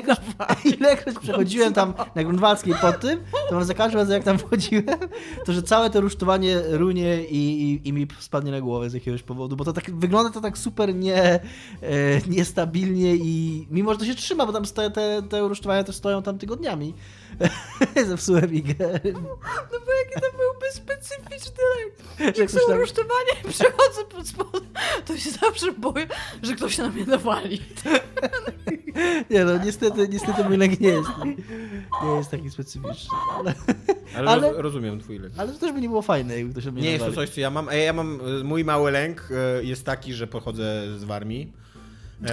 ile, ile przechodziłem tam na Grunwaldzkiej pod tym, to za każdym razem jak tam wchodziłem, to że całe to rusztowanie runie i, i, i mi spadnie na głowę z jakiegoś powodu, bo to tak wygląda to tak super nie, e, niestabilnie i mimo, że to się trzyma, bo tam stoją, te, te rusztowania też stoją tam tygodniami. Zepsułem Igę. No, no bo jaki to byłby specyficzny lek. Jak są tam... rusztowania i przechodzę pod spod, to się zawsze boję, że ktoś na mnie nawali. Nie no, niestety, niestety mój lek nie jest, nie jest taki specyficzny. Ale, ale, ale rozumiem twój lek. Ale to też by nie było fajne, jakby ktoś na mnie nie nawali. Nie jest to coś, co ja mam. Ja mam mój mały lęk jest taki, że pochodzę z Warmii.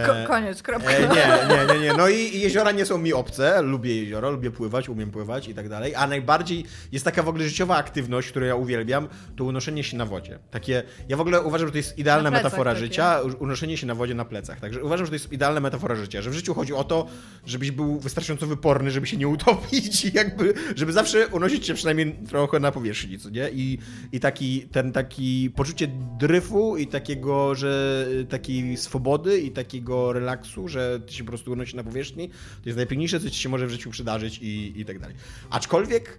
Ko- koniec, kropka. E, nie, nie, nie, nie. No i, i jeziora nie są mi obce. Lubię jezioro, lubię pływać, umiem pływać i tak dalej. A najbardziej jest taka w ogóle życiowa aktywność, którą ja uwielbiam, to unoszenie się na wodzie. Takie, ja w ogóle uważam, że to jest idealna metafora takie. życia, unoszenie się na wodzie na plecach. Także uważam, że to jest idealna metafora życia, że w życiu chodzi o to, żebyś był wystarczająco wyporny, żeby się nie utopić i jakby, żeby zawsze unosić się przynajmniej trochę na powierzchni, co nie? I, i taki, ten taki poczucie dryfu i takiego, że takiej swobody i taki takiego relaksu, że ty się po prostu unosi na powierzchni, to jest najpiękniejsze, co ci się może w życiu przydarzyć i, i tak dalej. Aczkolwiek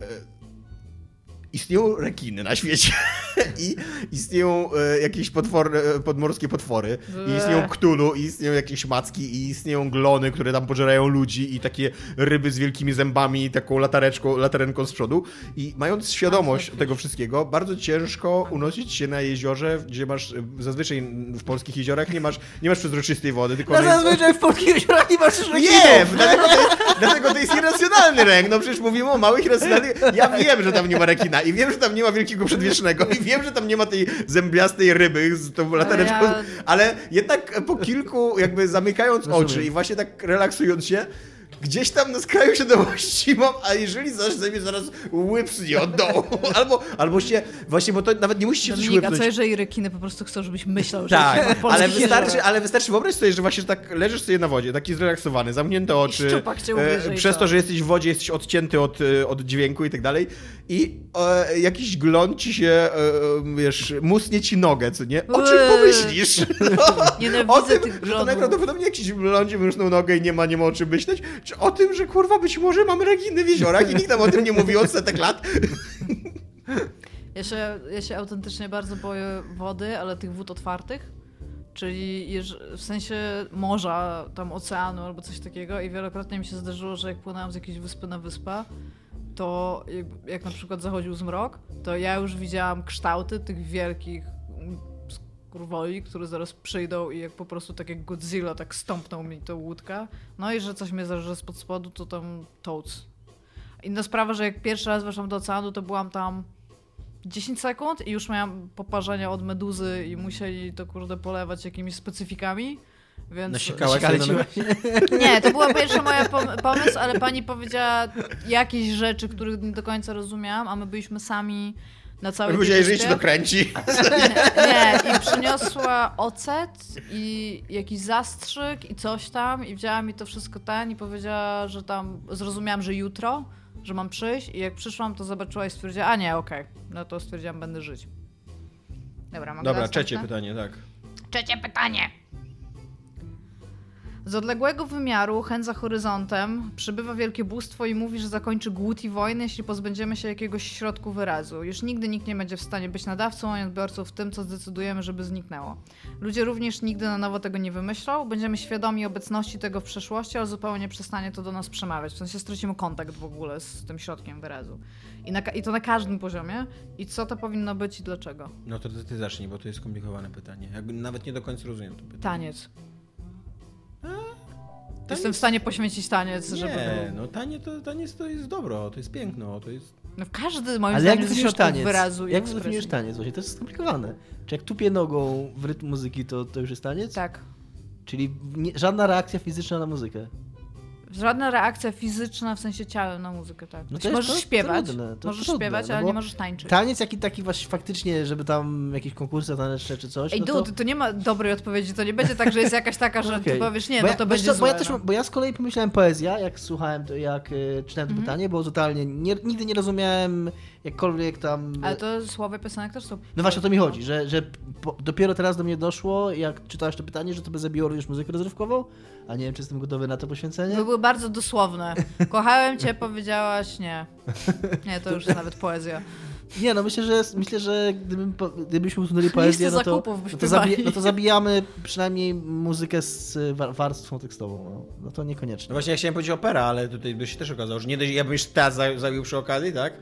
e, istnieją rekiny na świecie i istnieją e, jakieś potwory, podmorskie potwory i istnieją Cthulhu, i istnieją jakieś macki i istnieją glony, które tam pożerają ludzi i takie ryby z wielkimi zębami i taką latareczką, latarenką z przodu i mając świadomość tak, tego wszystkiego, bardzo ciężko unosić się na jeziorze, gdzie masz zazwyczaj w polskich jeziorach nie masz, nie masz przezroczystej wody, tylko... No zazwyczaj w polskich jeziorach nie masz rekinów! Nie! Dlatego to, jest, dlatego to jest irracjonalny ręk, no przecież mówimy o małych irracjonalnych... Ja wiem, że tam nie ma rekina i wiem, że tam nie ma wielkiego przedwiecznego i wiem, że tam nie ma tej zębiastej ryby z tą latareczką, no ja... ale jednak po kilku jakby zamykając Rozumiem. oczy i właśnie tak relaksując się, gdzieś tam na skraju świadomości mam, a jeżeli zaś ze mnie zaraz łypsnie od dołu, albo, albo się, właśnie, bo to nawet nie musi się coś łypnąć. A co jeżeli rekiny po prostu chcą, żebyś myślał, że tak, jest ale wystarczy, ale wystarczy wyobraź sobie, że właśnie że tak leżysz sobie na wodzie, taki zrelaksowany, zamknięte oczy, cię uwierzy, e, przez to. to, że jesteś w wodzie, jesteś odcięty od, od dźwięku i tak dalej i e, jakiś glon ci się, e, wiesz, musnie ci nogę, co nie? O czym pomyślisz? No, o tym, że to najprawdopodobniej jakiś glon ci mrusnął nogę i nie ma, nie ma o czym myśleć, o tym, że kurwa być może mamy rekiny w jeziorach i nikt nam o tym nie mówi od setek lat. Ja się, ja się autentycznie bardzo boję wody, ale tych wód otwartych, czyli jeż- w sensie morza, tam oceanu albo coś takiego i wielokrotnie mi się zdarzyło, że jak płynęłam z jakiejś wyspy na wyspę, to jak na przykład zachodził zmrok, to ja już widziałam kształty tych wielkich kurwoli, które zaraz przyjdą i jak po prostu tak jak Godzilla tak stąpnął mi tą łódkę. No i że coś mnie zarze spod spodu, to tam toads. Inna sprawa, że jak pierwszy raz weszłam do oceanu, to byłam tam dziesięć sekund i już miałam poparzenia od meduzy i musieli to kurde polewać jakimiś specyfikami. Więc... Nasikałaś się na... Nie, to była pierwsza moja pom- pomysł, ale pani powiedziała jakieś rzeczy, których nie do końca rozumiałam, a my byliśmy sami na całej Musiałeś żyć dokręci. Nie, i przyniosła ocet i jakiś zastrzyk i coś tam i wzięła mi to wszystko ten i powiedziała, że tam zrozumiałam, że jutro, że mam przyjść i jak przyszłam, to zobaczyła i stwierdziła, a nie, okej, okay. no to stwierdziłam, będę żyć. Dobra, mam Dobra, trzecie ten? pytanie, tak. Trzecie pytanie. Z odległego wymiaru, chęt za horyzontem, przybywa wielkie bóstwo i mówi, że zakończy głód i wojnę, jeśli pozbędziemy się jakiegoś środku wyrazu. Już nigdy nikt nie będzie w stanie być nadawcą ani odbiorcą w tym, co zdecydujemy, żeby zniknęło. Ludzie również nigdy na nowo tego nie wymyślą, będziemy świadomi obecności tego w przeszłości, ale zupełnie przestanie to do nas przemawiać. W sensie stracimy kontakt w ogóle z tym środkiem wyrazu. I, na, i to na każdym poziomie. I co to powinno być i dlaczego? No to ty zacznij, bo to jest skomplikowane pytanie. Jakby nawet nie do końca rozumiem to pytanie. Taniec. Taniec? Jestem w stanie poświęcić taniec, nie, żeby... Nie, no tanie to, taniec to jest dobro, to jest piękno, to jest... No w każdy moim Ale zdaniem środków taniec? wyrazu jak definiujesz taniec? Właśnie to jest skomplikowane. Czy jak tupię nogą w rytm muzyki, to, to już jest taniec? Tak. Czyli nie, żadna reakcja fizyczna na muzykę. Żadna reakcja fizyczna w sensie ciałem na muzykę, tak. No to możesz to śpiewać, trudne, to możesz trudne, śpiewać, no ale nie możesz tańczyć. Taniec jaki taki właśnie faktycznie, żeby tam jakieś konkursy taneczne czy coś. Ej, no dude, to... to nie ma dobrej odpowiedzi, to nie będzie tak, że jest jakaś taka, że okay. Ty powiesz nie, bo no to ja, będzie to, złe. Bo ja, też, bo ja z kolei pomyślałem poezja, jak słuchałem, to, jak y, czytałem to mm-hmm. pytanie, bo totalnie nie, nigdy nie rozumiałem jakkolwiek tam... Ale to słowa piosenek też są... No właśnie o to mi chodzi, że, że po, dopiero teraz do mnie doszło, jak czytałeś to pytanie, że to by zabiło również muzykę rozrywkową, a nie wiem, czy jestem gotowy na to poświęcenie. To były bardzo dosłowne. Kochałem cię, powiedziałaś nie. Nie, to już nawet poezja. Nie, no myślę, że myślę, że gdybym, gdybyśmy usunęli poezję, no to, no, to zabi- no to zabijamy przynajmniej muzykę z warstwą tekstową. No, no to niekoniecznie. No właśnie ja chciałem powiedzieć opera, ale tutaj by się też okazało, że nie dość, ja bym już teatr zabił przy okazji, tak?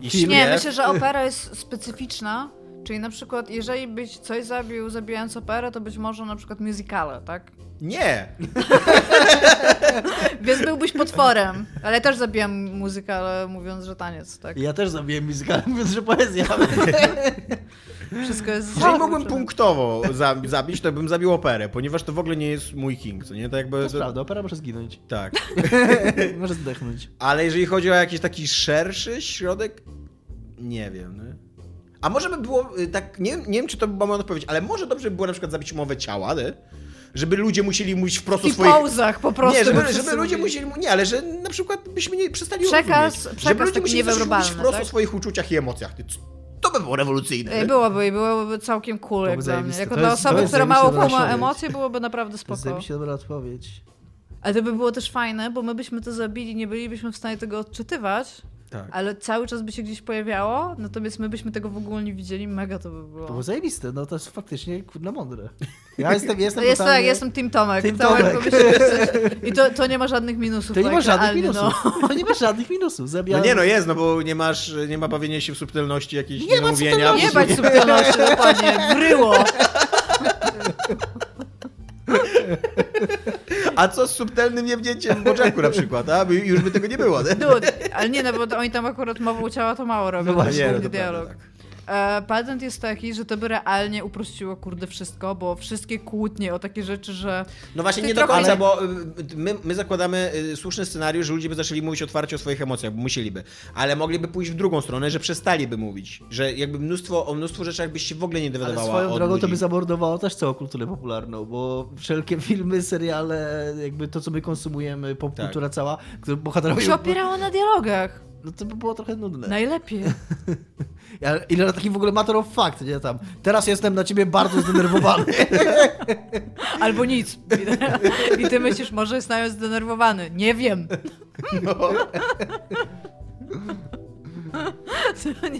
I nie, myślę, że opera jest specyficzna. Czyli na przykład, jeżeli byś coś zabił, zabijając operę, to być może na przykład musicale, tak? Nie! Więc byłbyś potworem. Ale ja też zabiłem musicale, mówiąc, że taniec, tak? Ja też zabiłem musicale, mówiąc, że poezja. Wszystko jest... Jeżeli mogłem punktowo zabić, to bym zabił operę, ponieważ to w ogóle nie jest mój king, co nie? To jakby... To jest prawda, opera może zginąć. Tak. Może zdechnąć. Ale jeżeli chodzi o jakiś taki szerszy środek, nie wiem, no. A może by było, tak, nie, nie wiem, czy to by była moja odpowiedź, ale może dobrze by było na przykład zabić mowę ciała, nie? Żeby ludzie musieli mówić wprost o swoich... W pauzach po prostu. Nie, żeby, żeby ludzie musieli... Nie, ale że na przykład byśmy nie przestali przekaz, rozumieć. Przekaz żeby ludzie musieli mówić wprost tak? o swoich uczuciach i emocjach. To by było rewolucyjne. Byłoby i byłoby całkiem cool, jak dla mnie. Jako dla osoby, która mało kuma emocje, byłoby naprawdę spoko. To jest zajebiście dobra odpowiedź. Ale to by było też fajne, bo my byśmy to zabili, nie bylibyśmy w stanie tego odczytywać. Tak. Ale cały czas by się gdzieś pojawiało, natomiast my byśmy tego w ogóle nie widzieli, mega to by było. To było zajebiste, no to jest faktycznie kurna mądre. Ja jestem, jestem, jest, totalnie... tak, jestem Team Tomek. Team Tomek. Tomek. I to, to nie ma żadnych minusów. To nie ma żadnych minusów. No. To nie ma żadnych minusów. Zabijamy. No nie, no jest, no bo nie masz, nie ma bawienia się w subtelności jakiejś nie mówienia. Nie bać subtelności, dokładnie, bryło. A co z subtelnym niewdzięciem w BoJacku na przykład, a? Już by tego nie było, nie? Dude, ale nie, no bo oni tam akurat mową ciała to mało robią, no właśnie, no dialog. Prawda, tak. E, patent jest taki, że to by realnie uprościło kurde wszystko, bo wszystkie kłótnie o takie rzeczy, że... No właśnie nie do końca, ale... bo my, my zakładamy słuszny scenariusz, że ludzie by zaczęli mówić otwarcie o swoich emocjach, bo musieliby, ale mogliby pójść w drugą stronę, że przestaliby mówić, że jakby mnóstwo, o mnóstwo rzeczy jakbyś się w ogóle nie dowiadowała. Ale swoją drogą ludzi. To by zamordowało też całą kulturę popularną, bo wszelkie filmy, seriale, jakby to co my konsumujemy, popkultura tak. cała, która bohaterowie... się opierała na dialogach. No to by było trochę nudne. Najlepiej. Ile na taki w ogóle matter of fact, nie tam. Teraz jestem na ciebie bardzo zdenerwowany. Albo nic. I ty myślisz, może jest nawet zdenerwowany. Nie wiem. No.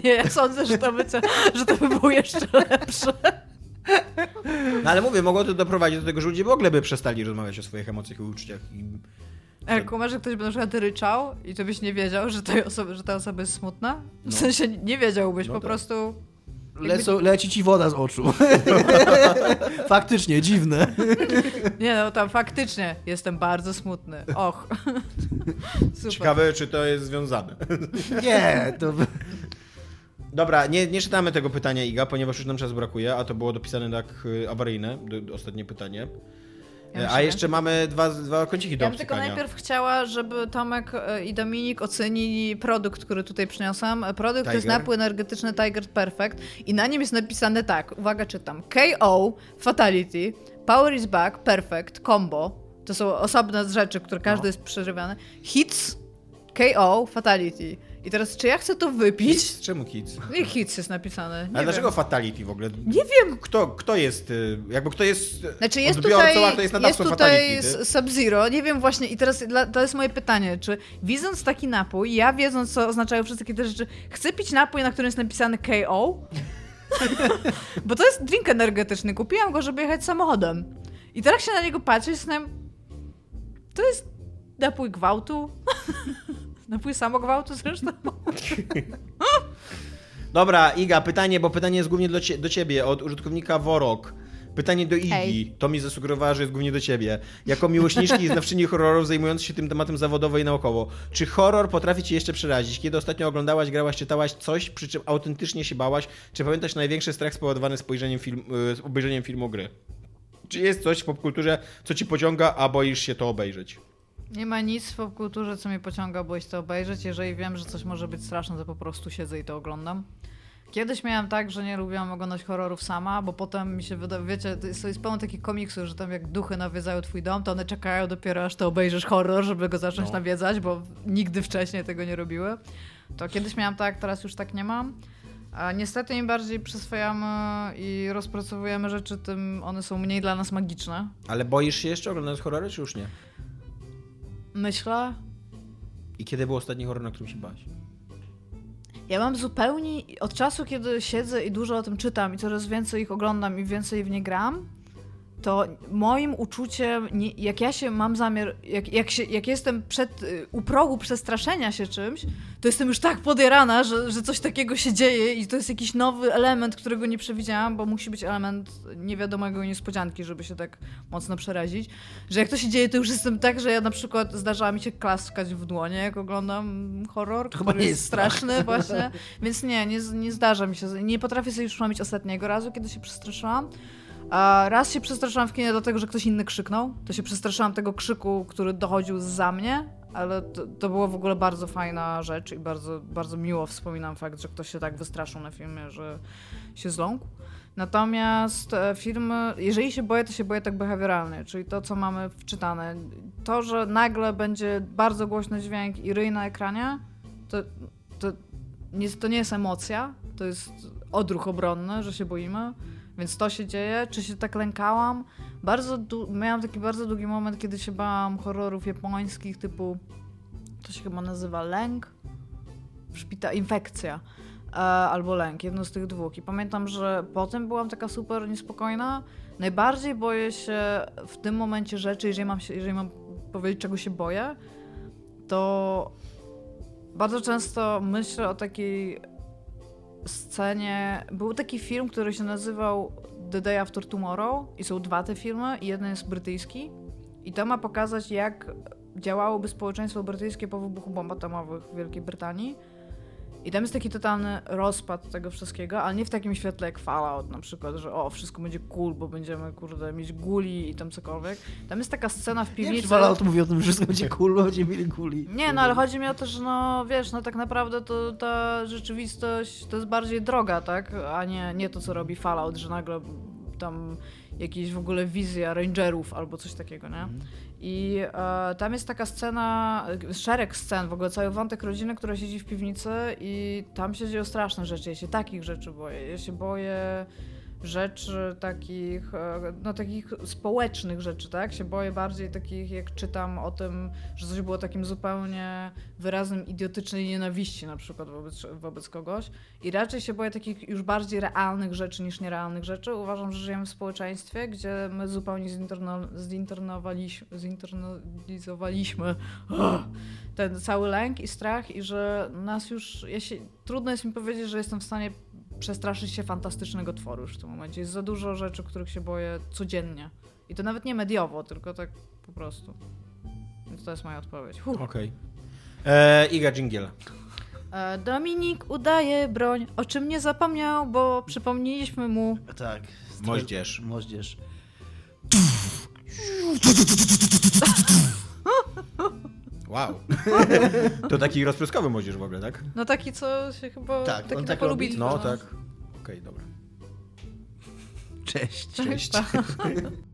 Nie, sądzę, że to by, że to by było jeszcze lepsze. No ale mówię, mogło to doprowadzić do tego, że ludzie w ogóle by przestali rozmawiać o swoich emocjach i uczuciach. I... Ale kumasz, że ktoś by na przykład ryczał i to byś nie wiedział, że, tej osoby, że ta osoba jest smutna? W no. sensie nie wiedziałbyś, no po tak. prostu... Jakby... Leso, leci ci woda z oczu. Faktycznie, dziwne. Nie no, tam faktycznie jestem bardzo smutny. Och. Super. Ciekawe, czy to jest związane. Nie, to... Dobra, nie, nie czytamy tego pytania, Iga, ponieważ już nam czas brakuje, a to było dopisane tak awaryjne, ostatnie pytanie. Ja A jeszcze mamy dwa, dwa kąciki do Ja bym tylko najpierw chciała, żeby Tomek i Dominik ocenili produkt, który tutaj przyniosłam. Produkt Tiger. To jest napój energetyczny Tiger Perfect i na nim jest napisane tak, uwaga, czytam. K O, Fatality, Power is Back, Perfect, Combo. To są osobne rzeczy, które każdy no. jest przerywane. Hits, K O, Fatality. I teraz, czy ja chcę to wypić? Hits? Czemu hits? Nie, hits jest napisane. Nie A wiem. Dlaczego fatality w ogóle? Nie wiem. Kto, kto jest, jakby kto jest Znaczy jest tutaj, to jest, jest tutaj fatality, Sub-Zero. Nie wiem właśnie i teraz to jest moje pytanie, czy widząc taki napój, ja wiedząc co oznaczają wszystkie te rzeczy, chcę pić napój, na którym jest napisany K O? Bo to jest drink energetyczny. Kupiłam go, żeby jechać samochodem. I teraz się na niego patrzę i znam, to jest napój gwałtu. Napój samogwałtu zresztą. Dobra, Iga, pytanie, bo pytanie jest głównie do, cie- do ciebie, od użytkownika Worok. Pytanie do Igi. Hej. To mi zasugerowała, że jest głównie do ciebie. Jako miłośniczki i znawczyni horrorów zajmując się tym tematem zawodowo i naukowo. Czy horror potrafi cię jeszcze przerazić? Kiedy ostatnio oglądałaś, grałaś, czytałaś coś, przy czym autentycznie się bałaś? Czy pamiętasz największy strach spowodowany spojrzeniem film- obejrzeniem filmu gry? Czy jest coś w popkulturze, co ci pociąga, a boisz się to obejrzeć? Nie ma nic w popkulturze, co mnie pociąga, bo iść to obejrzeć. Jeżeli wiem, że coś może być straszne, to po prostu siedzę i to oglądam. Kiedyś miałam tak, że nie lubiłam oglądać horrorów sama, bo potem mi się wydaje, wiecie, to jest pełno takich komiksów, że tam jak duchy nawiedzają twój dom, to one czekają dopiero aż ty obejrzysz horror, żeby go zacząć no. nawiedzać, bo nigdy wcześniej tego nie robiły. To kiedyś miałam tak, teraz już tak nie mam. A niestety im bardziej przyswajamy i rozpracowujemy rzeczy, tym one są mniej dla nas magiczne. Ale boisz się jeszcze oglądać horrory, czy już nie? Myślę. I kiedy był ostatni horror, na którym się bałaś? Ja mam zupełnie... Od czasu, kiedy siedzę i dużo o tym czytam i coraz więcej ich oglądam i więcej w nie gram, to moim uczuciem, nie, jak ja się mam zamiar... Jak, jak, się, jak jestem przed, u progu przestraszenia się czymś, to jestem już tak podjarana, że, że coś takiego się dzieje i to jest jakiś nowy element, którego nie przewidziałam, bo musi być element niewiadomego niespodzianki, żeby się tak mocno przerazić, że jak to się dzieje, to już jestem tak, że ja na przykład zdarzała mi się klaskać w dłonie, jak oglądam horror, to który jest, jest straszny tak. właśnie, więc nie, nie, nie zdarza mi się. Nie potrafię sobie już przypomnieć ostatniego razu, kiedy się przestraszyłam. A raz się przestraszyłam w kinie dlatego, że ktoś inny krzyknął. To się przestraszyłam tego krzyku, który dochodził zza mnie, ale to, to była w ogóle bardzo fajna rzecz i bardzo, bardzo miło wspominam fakt, że ktoś się tak wystraszył na filmie, że się zląkł. Natomiast filmy, jeżeli się boję, to się boję tak behawioralnie, czyli to, co mamy wczytane. To, że nagle będzie bardzo głośny dźwięk i ryj na ekranie, to, to, nie, to nie jest emocja, to jest odruch obronny, że się boimy. Więc to się dzieje. Czy się tak lękałam? Bardzo du- miałam taki bardzo długi moment, kiedy się bałam horrorów japońskich typu, to się chyba nazywa lęk, szpita- infekcja e, albo lęk, jedno z tych dwóch. I pamiętam, że potem byłam taka super niespokojna. Najbardziej boję się w tym momencie rzeczy, jeżeli mam, się, jeżeli mam powiedzieć, czego się boję, to bardzo często myślę o takiej scenie. Był taki film, który się nazywał The Day After Tomorrow i są dwa te filmy i jeden jest brytyjski i to ma pokazać, jak działałoby społeczeństwo brytyjskie po wybuchu bomb atomowych w Wielkiej Brytanii i tam jest taki totalny rozpad tego wszystkiego, ale nie w takim świetle jak Fallout na przykład, że o, wszystko będzie cool, bo będziemy, kurde, mieć guli i tam cokolwiek. Tam jest taka scena w piwnicy... Nie, Fallout mówi o tym, że wszystko będzie cool, bo będziemy mieli guli. Nie, no ale chodzi mi o to, że no, wiesz, no tak naprawdę to ta rzeczywistość to jest bardziej droga, tak? A nie, nie to, co robi Fallout, że nagle tam jakieś w ogóle wizja rangerów albo coś takiego, nie? I e, tam jest taka scena, szereg scen, w ogóle cały wątek rodziny, która siedzi w piwnicy i tam się dzieją straszne rzeczy. Ja się takich rzeczy boję. Ja się boję rzeczy takich, no takich społecznych rzeczy, tak? Się boję bardziej takich, jak czytam o tym, że coś było takim zupełnie wyrazem idiotycznej nienawiści na przykład wobec, wobec kogoś. I raczej się boję takich już bardziej realnych rzeczy niż nierealnych rzeczy. Uważam, że żyjemy w społeczeństwie, gdzie my zupełnie zinterno, zinternowaliśmy, zinternalizowaliśmy ten cały lęk i strach i że nas już, ja się, trudno jest mi powiedzieć, że jestem w stanie przestraszyć się fantastycznego tworu już w tym momencie. Jest za dużo rzeczy, których się boję codziennie. I to nawet nie mediowo, tylko tak po prostu. Więc to jest moja odpowiedź. Okej. Okay. Eee, Iga, dżingiel. Eee, Dominik udaje broń, o czym nie zapomniał, bo przypomnieliśmy mu... Tak. Moździerz. Moździerz. Wow. To taki rozpryskowy moździerz w ogóle, tak? No taki, co się chyba... Tak, taki on tak lubi. No tak. Okej, okay, dobra. Cześć. Cześć. Cześć.